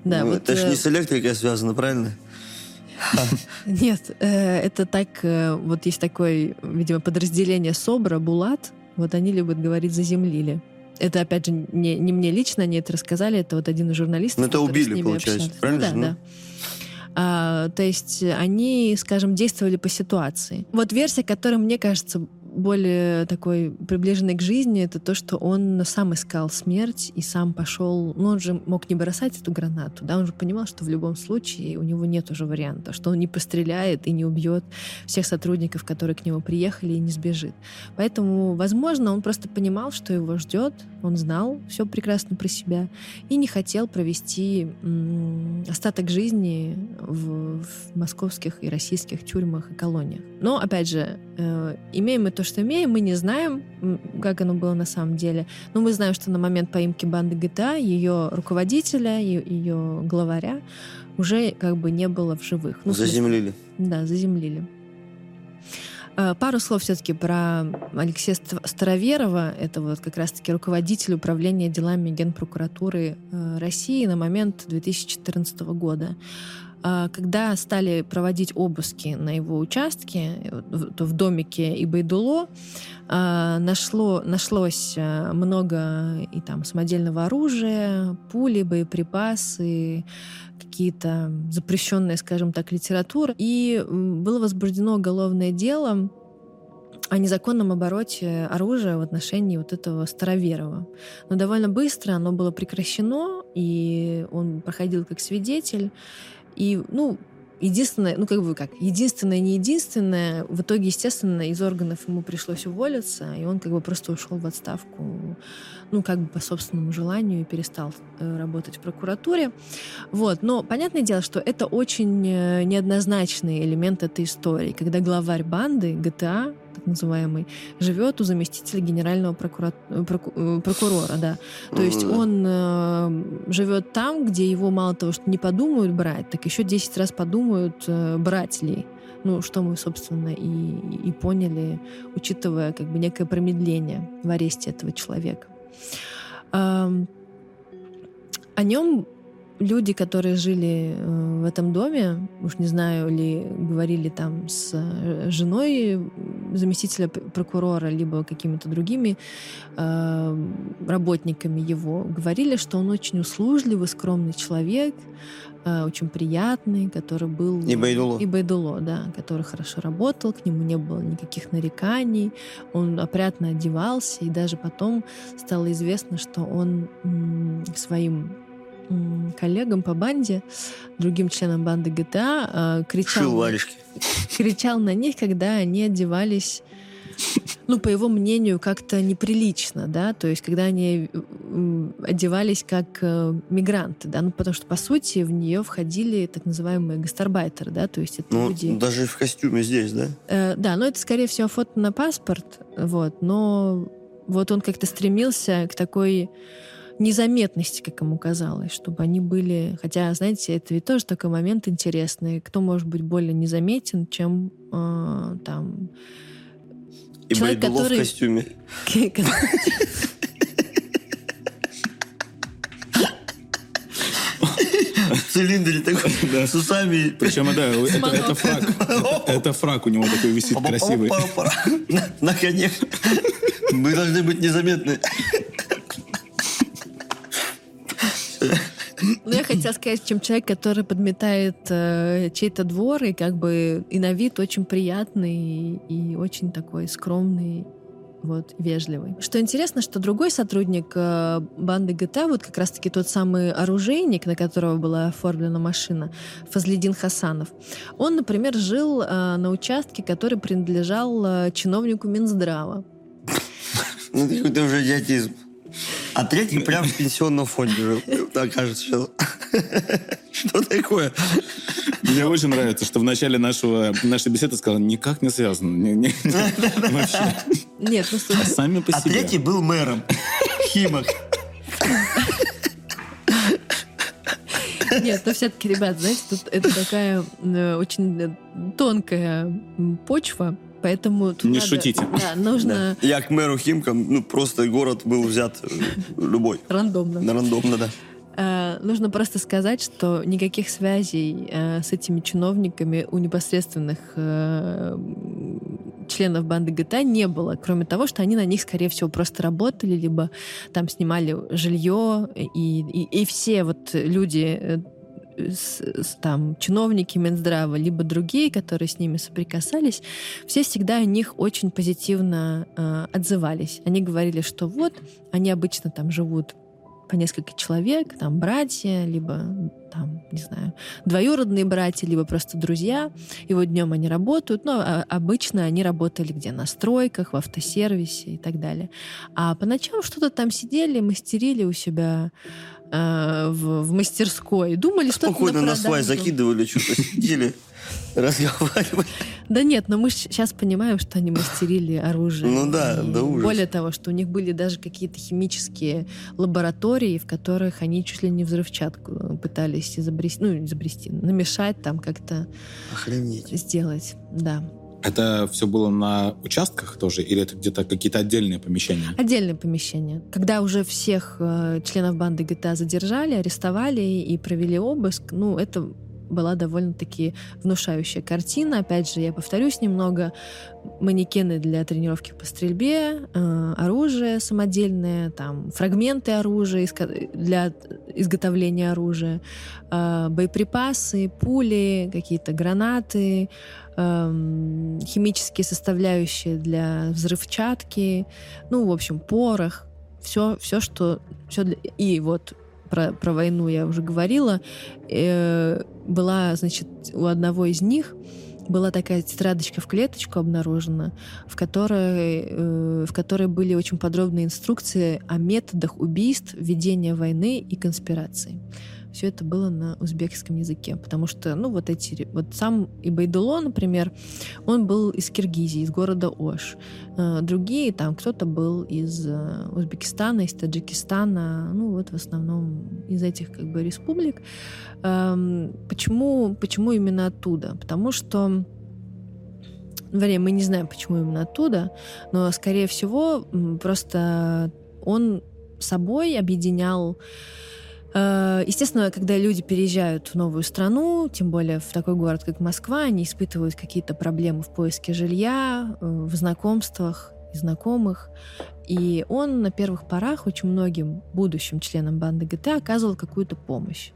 Да, это же не с электрикой связано, правильно? Нет, это так, есть такое, видимо, подразделение СОБРа Булат, они любят говорить «заземлили». Это, опять же, не мне лично, они это рассказали, это один из журналистов. Ну, это убили, получается, общался. Правильно? Да. То есть они, скажем, действовали по ситуации. Версия, которая, мне кажется, более такой приближенной к жизни, это то, что он сам искал смерть и сам пошел... он же мог не бросать эту гранату, он же понимал, что в любом случае у него нет уже варианта, что он не постреляет и не убьет всех сотрудников, которые к нему приехали, и не сбежит. Поэтому, возможно, он просто понимал, что его ждет, он знал все прекрасно про себя и не хотел провести остаток жизни в московских и российских тюрьмах и колониях. Но, опять же, имеем мы то, что имеем, мы не знаем, как оно было на самом деле. Но мы знаем, что на момент поимки банды GTA ее руководителя, ее главаря уже как бы не было в живых. Ну, заземлили. Да, заземлили. Пару слов все-таки про Алексея Староверова. Это вот как раз-таки руководитель управления делами Генпрокуратуры России на момент 2014 года. Когда стали проводить обыски на его участке, то в домике Убайдулло нашлось много и там самодельного оружия, пули, боеприпасы, какие-то запрещенные, скажем так, литературы. И было возбуждено уголовное дело о незаконном обороте оружия в отношении вот этого Староверова. Но довольно быстро оно было прекращено, и он проходил как свидетель. И, ну, единственное, ну, как бы как, единственное, не единственное, в итоге, естественно, из органов ему пришлось уволиться, и он как бы просто ушел в отставку, ну, как бы по собственному желанию, и перестал работать в прокуратуре. Вот. Но понятное дело, что это очень неоднозначный элемент этой истории, когда главарь банды GTA, так называемый, живет у заместителя генерального прокурора, да. То есть он живет там, где его мало того, что не подумают брать, так еще 10 раз подумают, брать ли. Ну, что мы, собственно, и поняли, учитывая как бы некое промедление в аресте этого человека. О нем люди, которые жили в этом доме, уж не знаю, ли говорили там с женой заместителя прокурора, либо какими-то другими работниками его, говорили, что он очень услужливый, скромный человек, очень приятный, который был... Убайдулло, да, который хорошо работал, к нему не было никаких нареканий, он опрятно одевался, и даже потом стало известно, что он своим коллегам по банде, другим членам банды GTA, кричал на них, когда они одевались, ну, по его мнению, как-то неприлично, да, то есть когда они одевались как мигранты, да, ну, потому что, по сути, в нее входили так называемые гастарбайтеры, да, то есть это люди... Даже в костюме здесь, да? Да, но это, скорее всего, фото на паспорт, вот, но вот он как-то стремился к такой незаметности, как ему казалось, чтобы они были... Хотя, знаете, это ведь тоже такой момент интересный. Кто может быть более незаметен, чем там... человек, который... в костюме. В цилиндре такой, да, с усами. Причем, да, это фрак. Это фрак у него такой висит красивый. На коне. Мы должны быть незаметны. Ну, я хотела сказать, чем человек, который подметает чей-то двор, и как бы и на вид очень приятный, и очень такой скромный, вот, вежливый. Что интересно, что другой сотрудник банды GTA, вот как раз-таки тот самый оружейник, на которого была оформлена машина, Фазлидин Хасанов, он, например, жил на участке, который принадлежал чиновнику Минздрава. Ну, это уже идиотизм. А третий прям в пенсионном фонде жил. Так кажется сейчас. Что такое? Мне очень нравится, что в начале нашей беседы сказал, никак не связано. Вообще. Нет, ну слушай. Сами по себе. А третий был мэром Химок. Нет, но все-таки, ребят, знаете, тут это такая очень тонкая почва. Поэтому тут не надо, шутите. Да, нужно... Да. Я к мэру Химкам, ну, просто город был взят любой. Рандомно. Рандомно, да. Нужно просто сказать, что никаких связей с этими чиновниками у непосредственных членов банды GTA не было, кроме того, что они на них, скорее всего, просто работали, либо там снимали жилье, и все вот люди... там, чиновники Минздрава, либо другие, которые с ними соприкасались, все всегда о них очень позитивно отзывались. Они говорили, что вот, они обычно там живут по несколько человек, там, братья, либо, там, не знаю, двоюродные братья, либо просто друзья, и вот днем они работают, но обычно они работали где? На стройках, в автосервисе и так далее. А по ночам что-то там сидели, мастерили у себя в мастерской, думали, что-то на продажу. Спокойно на свай закидывали, что-то сидели, разговаривали. Да нет, но мы сейчас понимаем, что они мастерили оружие. Ну да, да ужас. Более того, что у них были даже какие-то химические лаборатории, в которых они чуть ли не взрывчатку пытались изобрести, намешать там как-то. Охренеть. Сделать, да. Это все было на участках тоже? Или это где-то какие-то отдельные помещения? Отдельные помещения. Когда уже всех членов банды GTA задержали, арестовали и провели обыск, ну, это была довольно-таки внушающая картина. Опять же, я повторюсь немного, манекены для тренировки по стрельбе, оружие самодельное, там, фрагменты оружия для изготовления оружия, боеприпасы, пули, какие-то гранаты, химические составляющие для взрывчатки, ну, в общем, порох, все, что... Все для... И вот про войну я уже говорила. Была, значит, у одного из них была такая тетрадочка в клеточку обнаружена, в которой были очень подробные инструкции о методах убийств, ведения войны и конспирации. Все это было на узбекском языке, потому что, ну, вот сам Убайдулло, например, он был из Киргизии, из города Ош. Другие, там, кто-то был из Узбекистана, из Таджикистана, ну, вот в основном из этих, как бы, республик. Почему именно оттуда? Потому что мы не знаем, почему именно оттуда, но, скорее всего, просто он собой объединял. Естественно, когда люди переезжают в новую страну, тем более в такой город, как Москва, они испытывают какие-то проблемы в поиске жилья, в знакомствах и знакомых. И он на первых порах очень многим будущим членам банды GTA оказывал какую-то помощь.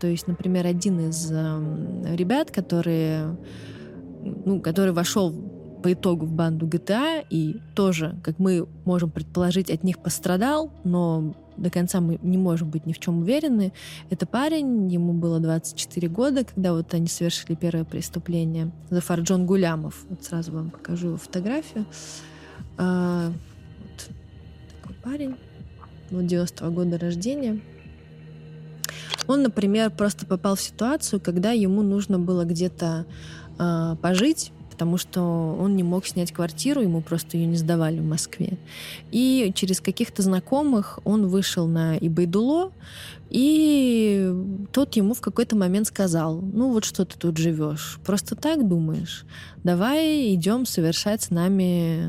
То есть, например, один из ребят, который вошел по итогу в банду GTA и тоже, как мы можем предположить, от них пострадал, но до конца мы не можем быть ни в чем уверены. Это парень, ему было 24 года, когда вот они совершили первое преступление. Зафарджон Гулямов. Вот сразу вам покажу его фотографию. Вот такой парень. Вот 90-го года рождения. Он, например, просто попал в ситуацию, когда ему нужно было где-то пожить, потому что он не мог снять квартиру, ему просто ее не сдавали в Москве. И через каких-то знакомых он вышел на Убайдулло, и тот ему в какой-то момент сказал: ну вот что ты тут живешь, просто так думаешь? Давай идем совершать с нами...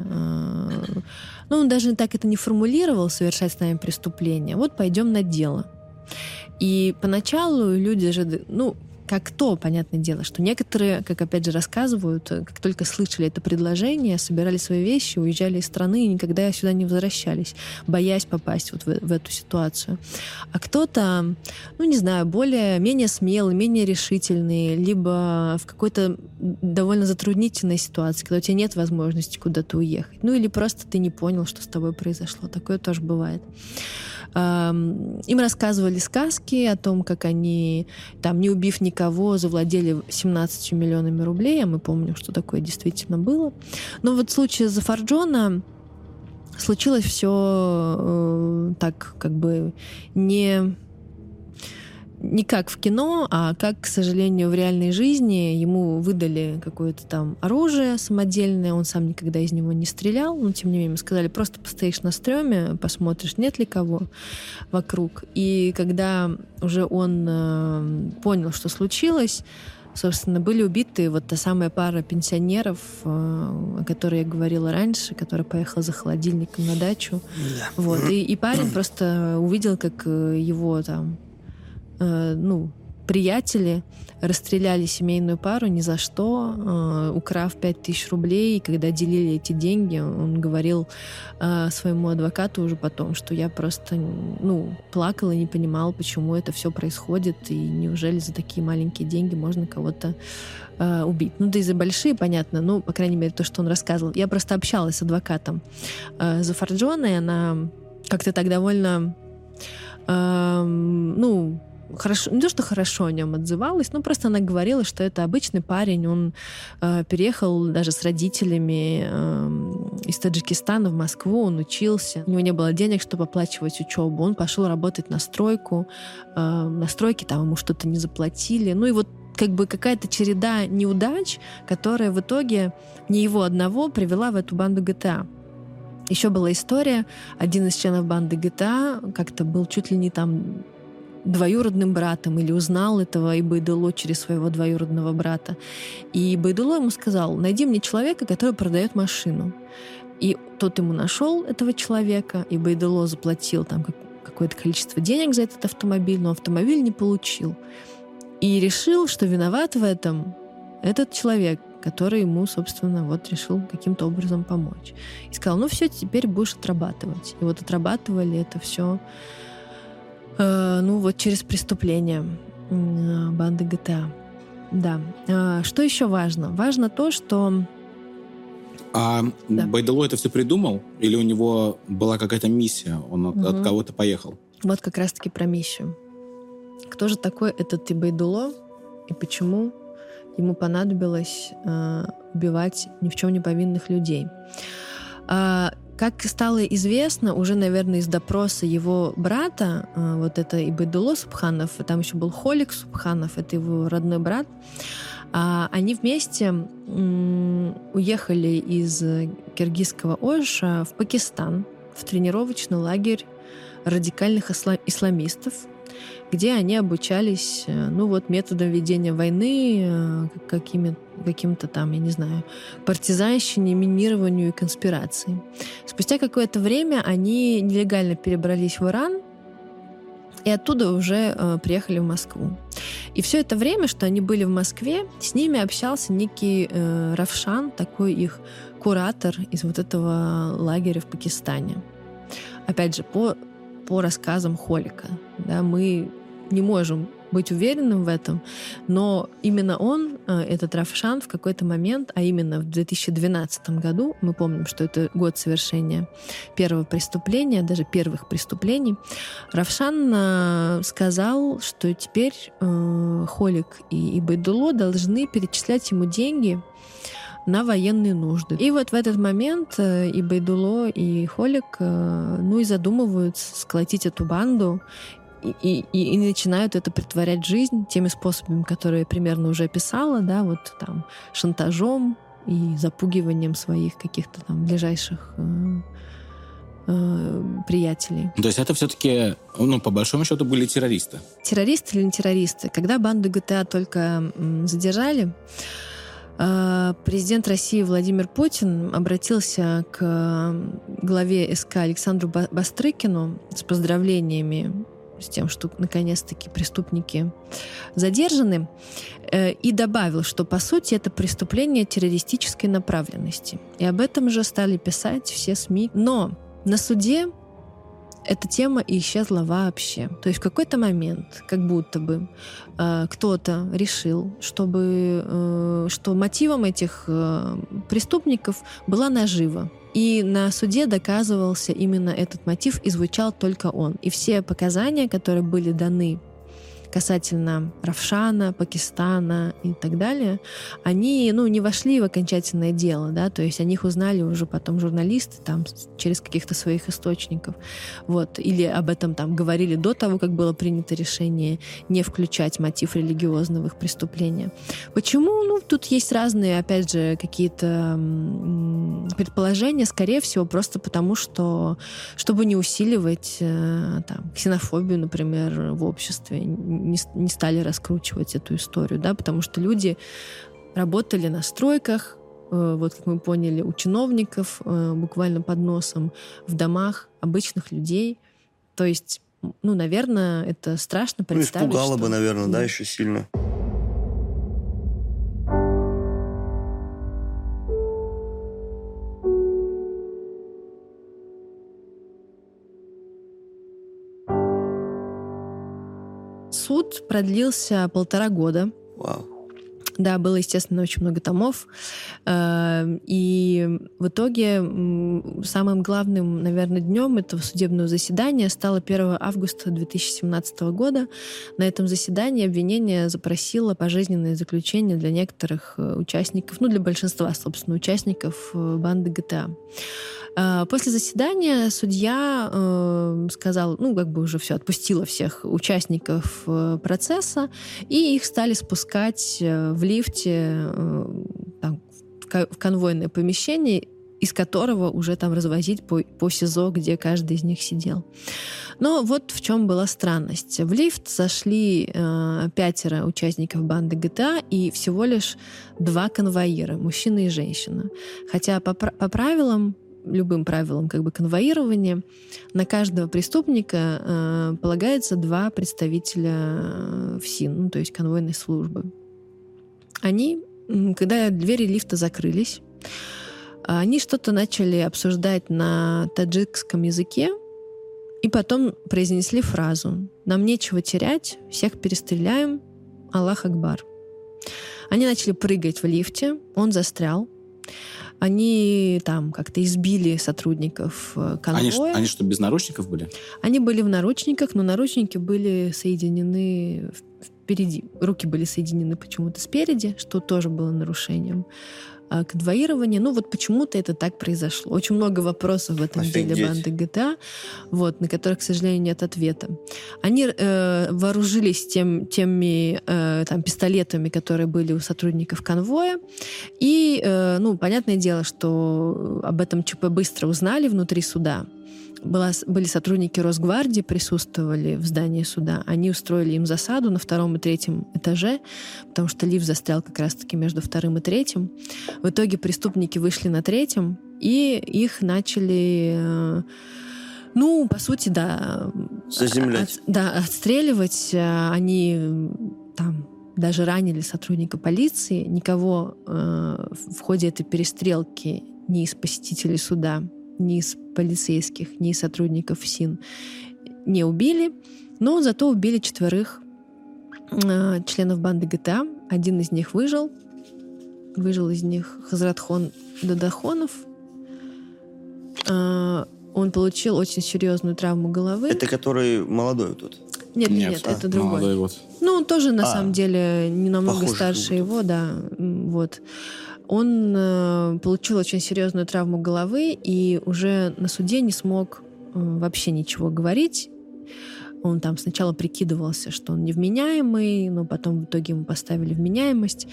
Ну, он даже так это не формулировал, совершать с нами преступление. Вот пойдем на дело. И поначалу люди же... Как то, понятное дело, что некоторые, как опять же рассказывают, как только слышали это предложение, собирали свои вещи, уезжали из страны и никогда сюда не возвращались, боясь попасть вот в эту ситуацию. А кто-то, более-менее смелый, менее решительный, либо в какой-то довольно затруднительной ситуации, когда у тебя нет возможности куда-то уехать. Ну или просто ты не понял, что с тобой произошло. Такое тоже бывает. Им рассказывали сказки о том, как они, там, не убив никого, завладели 17 миллионами рублей, а мы помним, что такое действительно было. Но вот в случае Зафарджона случилось все так, как бы, не как в кино, а как, к сожалению, в реальной жизни. Ему выдали какое-то там оружие самодельное, он сам никогда из него не стрелял, но тем не менее сказали: просто постоишь на стреме, посмотришь, нет ли кого вокруг. И когда уже он понял, что случилось, собственно, были убиты вот та самая пара пенсионеров, о которой я говорила раньше, которая поехала за холодильником на дачу. Вот. И парень просто увидел, как его там приятели расстреляли семейную пару ни за что, украв 5000 рублей. И когда делили эти деньги, он говорил своему адвокату уже потом, что я просто плакал и не понимал, почему это все происходит, и неужели за такие маленькие деньги можно кого-то убить. Да и за большие, понятно, по крайней мере, то, что он рассказывал. Я просто общалась с адвокатом Зафарджона, и она как-то так довольно... хорошо, не то, что хорошо о нем отзывалась, но просто она говорила, что это обычный парень, он переехал даже с родителями из Таджикистана в Москву, он учился. У него не было денег, чтобы оплачивать учебу. Он пошел работать на стройку. На стройке там ему что-то не заплатили. Ну и вот как бы какая-то череда неудач, которая в итоге не его одного привела в эту банду GTA. Еще была история. Один из членов банды GTA как-то был чуть ли не там двоюродным братом или узнал этого Убайдулло через своего двоюродного брата. И Убайдулло ему сказал: найди мне человека, который продает машину. И тот ему нашел этого человека, и Убайдулло заплатил там какое-то количество денег за этот автомобиль, но автомобиль не получил. И решил, что виноват в этом этот человек, который ему, собственно, вот решил каким-то образом помочь. И сказал: ну все, теперь будешь отрабатывать. И вот отрабатывали это все через преступление банды GTA. Да. Что еще важно? Важно то, что... Убайдулло это все придумал? Или у него была какая-то миссия? Он от кого-то поехал? Вот как раз-таки про миссию. Кто же такой этот Убайдулло? И почему ему понадобилось убивать ни в чем не повинных людей? Как стало известно, уже, наверное, из допроса его брата, вот это Убайдулло Субханов, там еще был Холик Субханов, это его родной брат, они вместе уехали из киргизского Оша в Пакистан, в тренировочный лагерь радикальных исламистов, где они обучались, методам ведения войны, каким-то там, я не знаю, партизанщине, минированию и конспирации. Спустя какое-то время они нелегально перебрались в Иран и оттуда уже приехали в Москву. И все это время, что они были в Москве, с ними общался некий Равшан, такой их куратор из вот этого лагеря в Пакистане. Опять же, по рассказам Холика. Да, мы не можем быть уверенным в этом, но именно он, этот Равшан, в какой-то момент, а именно в 2012 году, мы помним, что это год совершения первого преступления, даже первых преступлений, Равшан сказал, что теперь Холик и Убайдулло должны перечислять ему деньги на военные нужды. И вот в этот момент и Убайдулло, и Холик, и задумываются сколотить эту банду и начинают это притворять в жизнь теми способами, которые я примерно уже описала, да, вот там шантажом и запугиванием своих каких-то там ближайших приятелей. То есть это все-таки, по большому счету, были террористы? Террористы или не террористы? Когда банду GTA только задержали, президент России Владимир Путин обратился к главе СК Александру Бастрыкину с поздравлениями с тем, что наконец-таки преступники задержаны, и добавил, что по сути это преступление террористической направленности. И об этом же стали писать все СМИ. Но на суде эта тема исчезла вообще. То есть в какой-то момент, как будто бы кто-то решил, что мотивом этих преступников была нажива. И на суде доказывался именно этот мотив, и звучал только он. И все показания, которые были даны касательно Равшана, Пакистана и так далее, они, не вошли в окончательное дело, да, то есть о них узнали уже потом журналисты там через каких-то своих источников, вот, или об этом там говорили до того, как было принято решение не включать мотив религиозного их преступления. Почему? Тут есть разные, опять же, какие-то предположения, скорее всего, просто потому, что чтобы не усиливать там ксенофобию, например, в обществе, не стали раскручивать эту историю, да, потому что люди работали на стройках, вот как мы поняли, у чиновников, буквально под носом, в домах обычных людей. То есть, наверное, это страшно представить. Испугало бы, наверное, да, еще сильно. Суд продлился 1,5 года. Wow. Да, было, естественно, очень много томов. И в итоге самым главным, наверное, днем этого судебного заседания стало 1 августа 2017 года. На этом заседании обвинение запросило пожизненное заключение для некоторых участников, ну, для большинства, собственно, участников банды GTA. После заседания судья сказал, ну, как бы уже все, отпустила всех участников процесса, и их стали спускать в лифте там, в конвойное помещение, из которого уже там развозить по СИЗО, где каждый из них сидел. Но вот в чем была странность. В лифт зашли 5 участников банды GTA и всего лишь 2 конвоира, мужчина и женщина. Хотя по правилам, любым правилам как бы конвоирования, на каждого преступника полагается 2 представителя ФСИН, ну, то есть конвойной службы. Они, когда двери лифта закрылись, они что-то начали обсуждать на таджикском языке и потом произнесли фразу «Нам нечего терять, всех перестреляем, Аллах Акбар». Они начали прыгать в лифте, он застрял. Они там как-то избили сотрудников конвоя. Они что, без наручников были? Они были в наручниках, но наручники были соединены впереди. Руки были соединены почему-то спереди, что тоже было нарушением конвоирования. Ну вот почему-то это так произошло. Очень много вопросов в этом деле банды GTA, вот, на которых, к сожалению, нет ответа. Они вооружились теми там, пистолетами, которые были у сотрудников конвоя. И, ну, понятное дело, что об этом ЧП быстро узнали внутри суда. Были сотрудники Росгвардии, присутствовали в здании суда. Они устроили им засаду на 2-м и 3-м этаже, потому что лифт застрял как раз-таки между 2-м и 3-м. В итоге преступники вышли на 3-м, и их начали... Ну, по сути, да. Заземлять. Отстреливать. Они там... Даже ранили сотрудника полиции. Никого в ходе этой перестрелки ни из посетителей суда, ни из полицейских, ни из сотрудников ФСИН не убили. Но зато убили 4 членов банды GTA. Один из них выжил. Выжил из них Хазратхон Дадахонов. Он получил очень серьезную травму головы. Это который молодой тут? Нет, это другой. Вот. Ну, он тоже, на самом деле, не намного старше его, да. Вот. Он получил очень серьезную травму головы и уже на суде не смог вообще ничего говорить. Он там сначала прикидывался, что он невменяемый, но потом в итоге ему поставили вменяемость.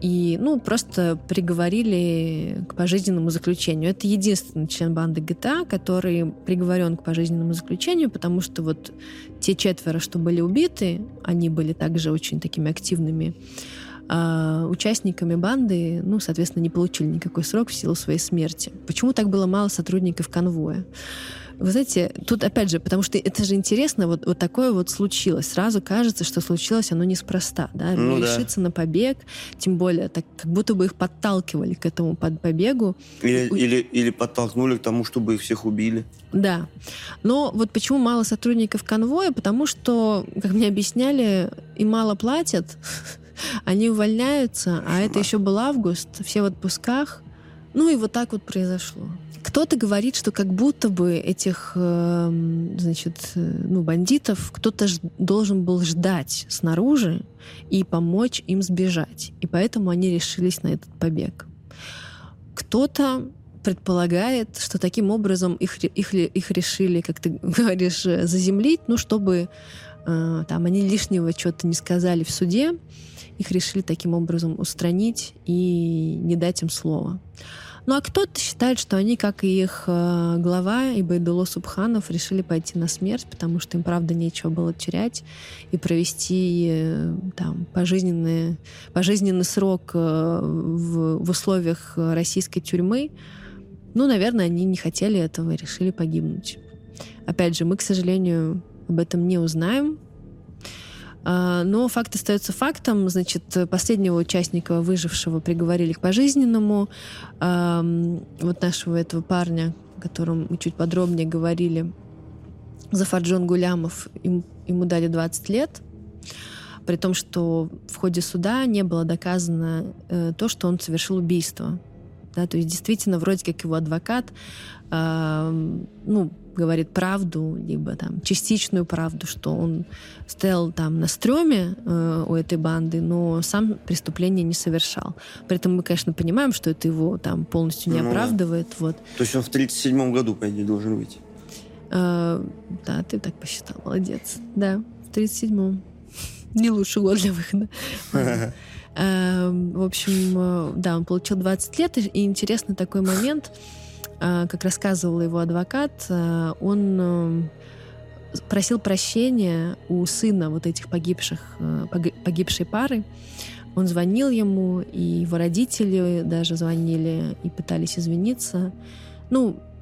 И, ну, просто приговорили к пожизненному заключению. Это единственный член банды GTA, который приговорен к пожизненному заключению, потому что вот те 4, что были убиты, они были также очень такими активными участниками банды, ну, соответственно, не получили никакой срок в силу своей смерти. Почему так было мало сотрудников конвоя? Вы знаете, тут опять же, потому что это же интересно, вот такое вот случилось. Сразу кажется, что случилось оно неспроста. Да? Ну, решиться на побег, тем более, так, как будто бы их подталкивали к этому побегу. Или подтолкнули к тому, чтобы их всех убили. Да. Но вот почему мало сотрудников конвоя? Потому что, как мне объясняли, им мало платят, они увольняются, а это еще был август, все в отпусках. Ну и вот так вот произошло. Кто-то говорит, что как будто бы этих, значит, ну, бандитов кто-то должен был ждать снаружи и помочь им сбежать. И поэтому они решились на этот побег. Кто-то предполагает, что таким образом их решили, как ты говоришь, заземлить, ну, чтобы там они лишнего чего-то не сказали в суде. Их решили таким образом устранить и не дать им слова. Ну а кто-то считает, что они, как и их глава, Убайдулло Субханов, решили пойти на смерть, потому что им, правда, нечего было терять, и провести там пожизненный срок в условиях российской тюрьмы. Ну, наверное, они не хотели этого и решили погибнуть. Опять же, мы, к сожалению, об этом не узнаем. Но факт остается фактом. Значит, последнего участника, выжившего, приговорили к пожизненному. Вот нашего этого парня, о котором мы чуть подробнее говорили, Зафарджон Гулямов, ему дали 20 лет. при том, что в ходе суда не было доказано то, что он совершил убийство. Да, то есть действительно вроде как его адвокат говорит правду, либо там частичную правду, что он стоял там на стреме у этой банды, но сам преступление не совершал. При этом мы, конечно, понимаем, что это его там полностью не оправдывает. Вот. То есть он в 1937 году, по идее, должен быть? Да, ты так посчитал, молодец. Да, в 1937-м. Не лучший год для выхода. В общем, да, он получил 20 лет. И интересный такой момент, как рассказывал его адвокат, он просил прощения у сына вот этих погибшей пары. Он звонил ему, и его родители даже звонили и пытались извиниться.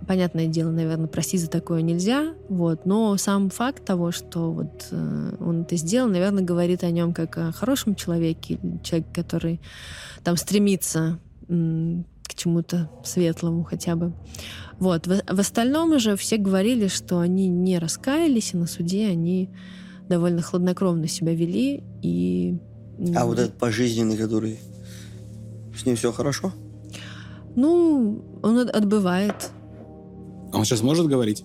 Понятное дело, наверное, простить за такое нельзя, вот. Но сам факт того, что вот он это сделал, наверное, говорит о нем как о хорошем человеке, человеке, который там стремится к чему-то светлому хотя бы. Вот. В остальном уже все говорили, что они не раскаялись, и на суде они довольно хладнокровно себя вели. И... А вот этот пожизненный, который... С ним все хорошо? Он отбывает... А он сейчас может говорить?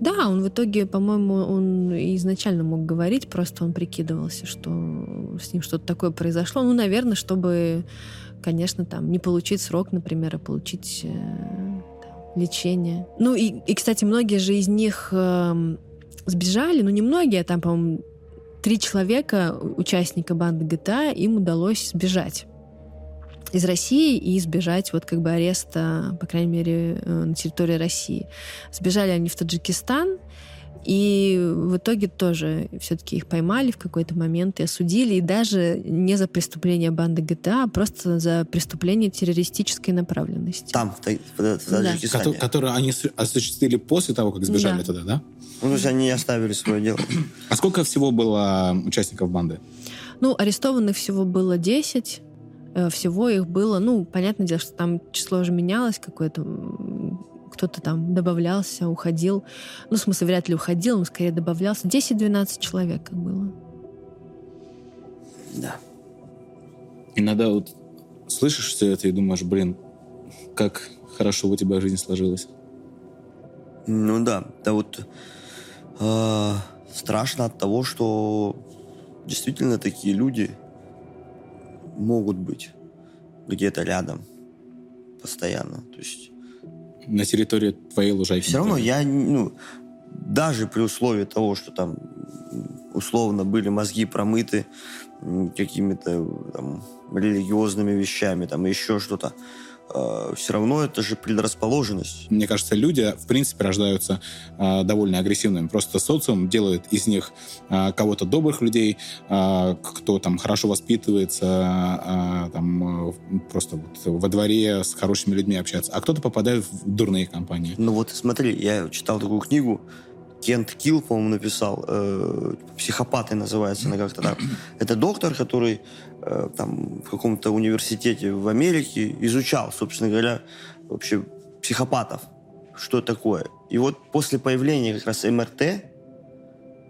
Да, он в итоге, по-моему, он изначально мог говорить, просто он прикидывался, что с ним что-то такое произошло. Наверное, чтобы, конечно, там, не получить срок, например, а получить лечение. Кстати, многие же из них сбежали, не многие, а там, по-моему, 3 человека, участника банды GTA, им удалось сбежать из России и избежать ареста, по крайней мере, на территории России. Сбежали они в Таджикистан, и в итоге тоже все-таки их поймали в какой-то момент и осудили, и даже не за преступление банды GTA, а просто за преступление террористической направленности. Там, в Таджикистане. Да. Которое они осуществили после того, как сбежали туда, да? То есть они оставили свое дело. А сколько всего было участников банды? Арестованных всего было 10. Всего их было, понятное дело, что там число уже менялось какое-то, кто-то там добавлялся, уходил. В смысле, вряд ли уходил, но скорее добавлялся. 10-12 человек было. Да. Иногда слышишь все это и думаешь, как хорошо у тебя жизнь сложилась. Страшно от того, что действительно такие люди могут быть где-то рядом постоянно. То есть на территории твоей лужайки. Все равно я, даже при условии того, что там условно были мозги промыты какими-то там религиозными вещами, там еще что-то, все равно это же предрасположенность. Мне кажется, люди, в принципе, рождаются довольно агрессивными. Просто социум делает из них кого-то добрых людей, кто там хорошо воспитывается, просто во дворе с хорошими людьми общаться, а кто-то попадает в дурные компании. Смотри, я читал такую книгу, Кент Килл, по-моему, написал, «Психопаты» называется она как-то так. Это доктор, который в каком-то университете в Америке изучал, собственно говоря, вообще психопатов, что такое. И после появления как раз МРТ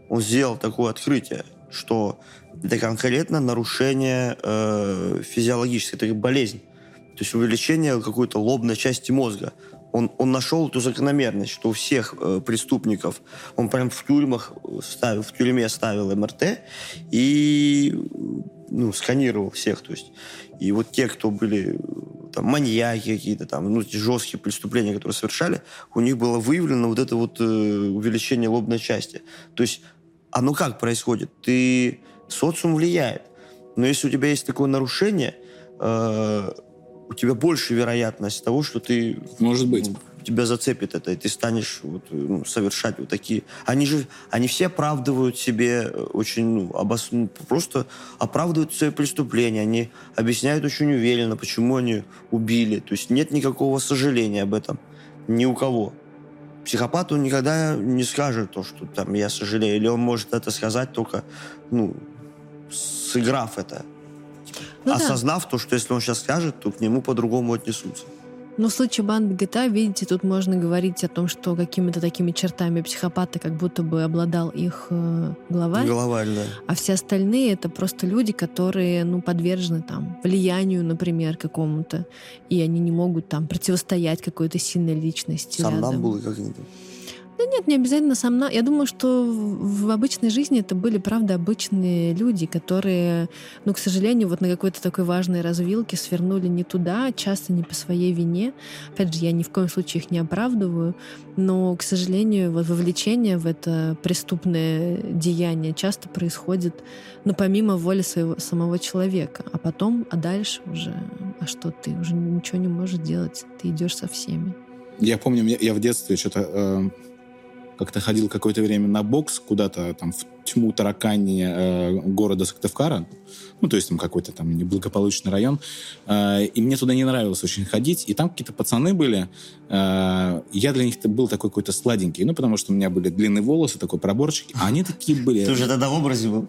он сделал такое открытие, что это конкретно нарушение физиологическое, это болезнь, то есть увеличение какой-то лобной части мозга. Он нашел эту закономерность, что у всех преступников, он прям в тюрьме ставил МРТ и сканировал всех. То есть. И те, кто были маньяки какие-то, жесткие преступления, которые совершали, у них было выявлено увеличение лобной части. То есть оно как происходит? Социум влияет. Но если у тебя есть такое нарушение... у тебя больше вероятность того, что ты... Может быть. Тебя зацепит это, и ты станешь совершать такие... Они все оправдывают себе очень... просто оправдывают свои преступления. Они объясняют очень уверенно, почему они убили. То есть нет никакого сожаления об этом. Ни у кого. Психопат, он никогда не скажет то, что я сожалею. Или он может это сказать только, сыграв это. Осознав то, что если он сейчас скажет, то к нему по-другому отнесутся. Но в случае банды GTA, видите, тут можно говорить о том, что какими-то такими чертами психопата как будто бы обладал их главарь. Главарь, да. А все остальные — это просто люди, которые, ну, подвержены там влиянию, например, какому-то, и они не могут там противостоять какой-то сильной личности. Сомнамбулы какие-то. Да нет, не обязательно Я думаю, что в обычной жизни это были, правда, обычные люди, которые, ну, к сожалению, вот на какой-то такой важной развилке свернули не туда, часто не по своей вине. Опять же, я ни в коем случае их не оправдываю, но, к сожалению, вот вовлечение в это преступное деяние часто происходит, ну, помимо воли своего самого человека. А потом, а дальше уже, а что, ты уже ничего не можешь делать, ты идешь со всеми. Я помню, я в детстве что-то... как-то ходил какое-то время на бокс куда-то там в тьму таракани города Сыктывкара, ну, то есть там какой-то там неблагополучный район, и мне туда не нравилось очень ходить, и там какие-то пацаны были, я для них был такой какой-то сладенький, ну, потому что у меня были длинные волосы, такой проборчик, а они такие были... Ты уже тогда в образе был.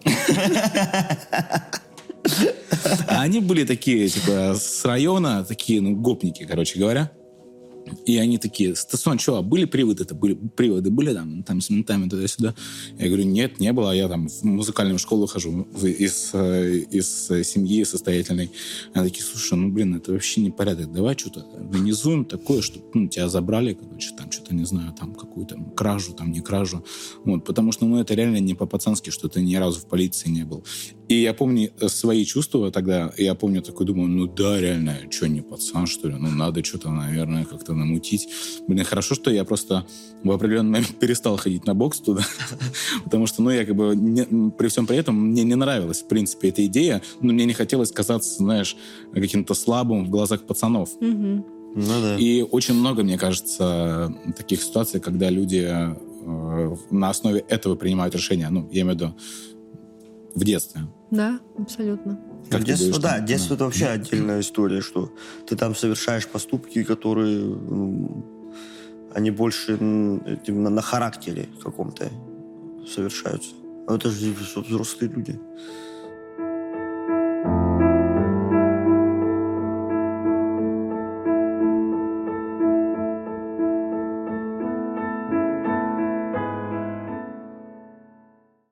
А они были такие, типа, с района, такие, ну, гопники, короче говоря. И они такие: «Стасон, что, а были приводы-то? Приводы были там с ментами туда-сюда?» Я говорю: «Нет, не было. Я там в музыкальную школу хожу из семьи состоятельной». Они такие: «Слушай, ну, блин, это вообще непорядок. Давай что-то организуем такое, чтобы, ну, тебя забрали, короче, там что-то, не знаю, там какую-то кражу, там не кражу». Вот, потому что, ну, это реально не по-пацански, что ты ни разу в полиции не был. И я помню свои чувства тогда. Я помню, такой думаю: ну да, реально, что, не пацан, что ли? Ну, надо что-то, наверное, как-то намутить. Блин, хорошо, что я просто в определенный момент перестал ходить на бокс туда, потому что, ну, я как бы при всем при этом мне не нравилась, в принципе, эта идея, но мне не хотелось казаться, знаешь, каким-то слабым в глазах пацанов. Ну, да. И очень много, мне кажется, таких ситуаций, когда люди на основе этого принимают решения. Ну, я имею в виду в детстве. Да, абсолютно. Как детство, думаешь, да, детство это вообще отдельная история, что ты там совершаешь поступки, которые они больше на характере каком-то совершаются. А это же взрослые люди.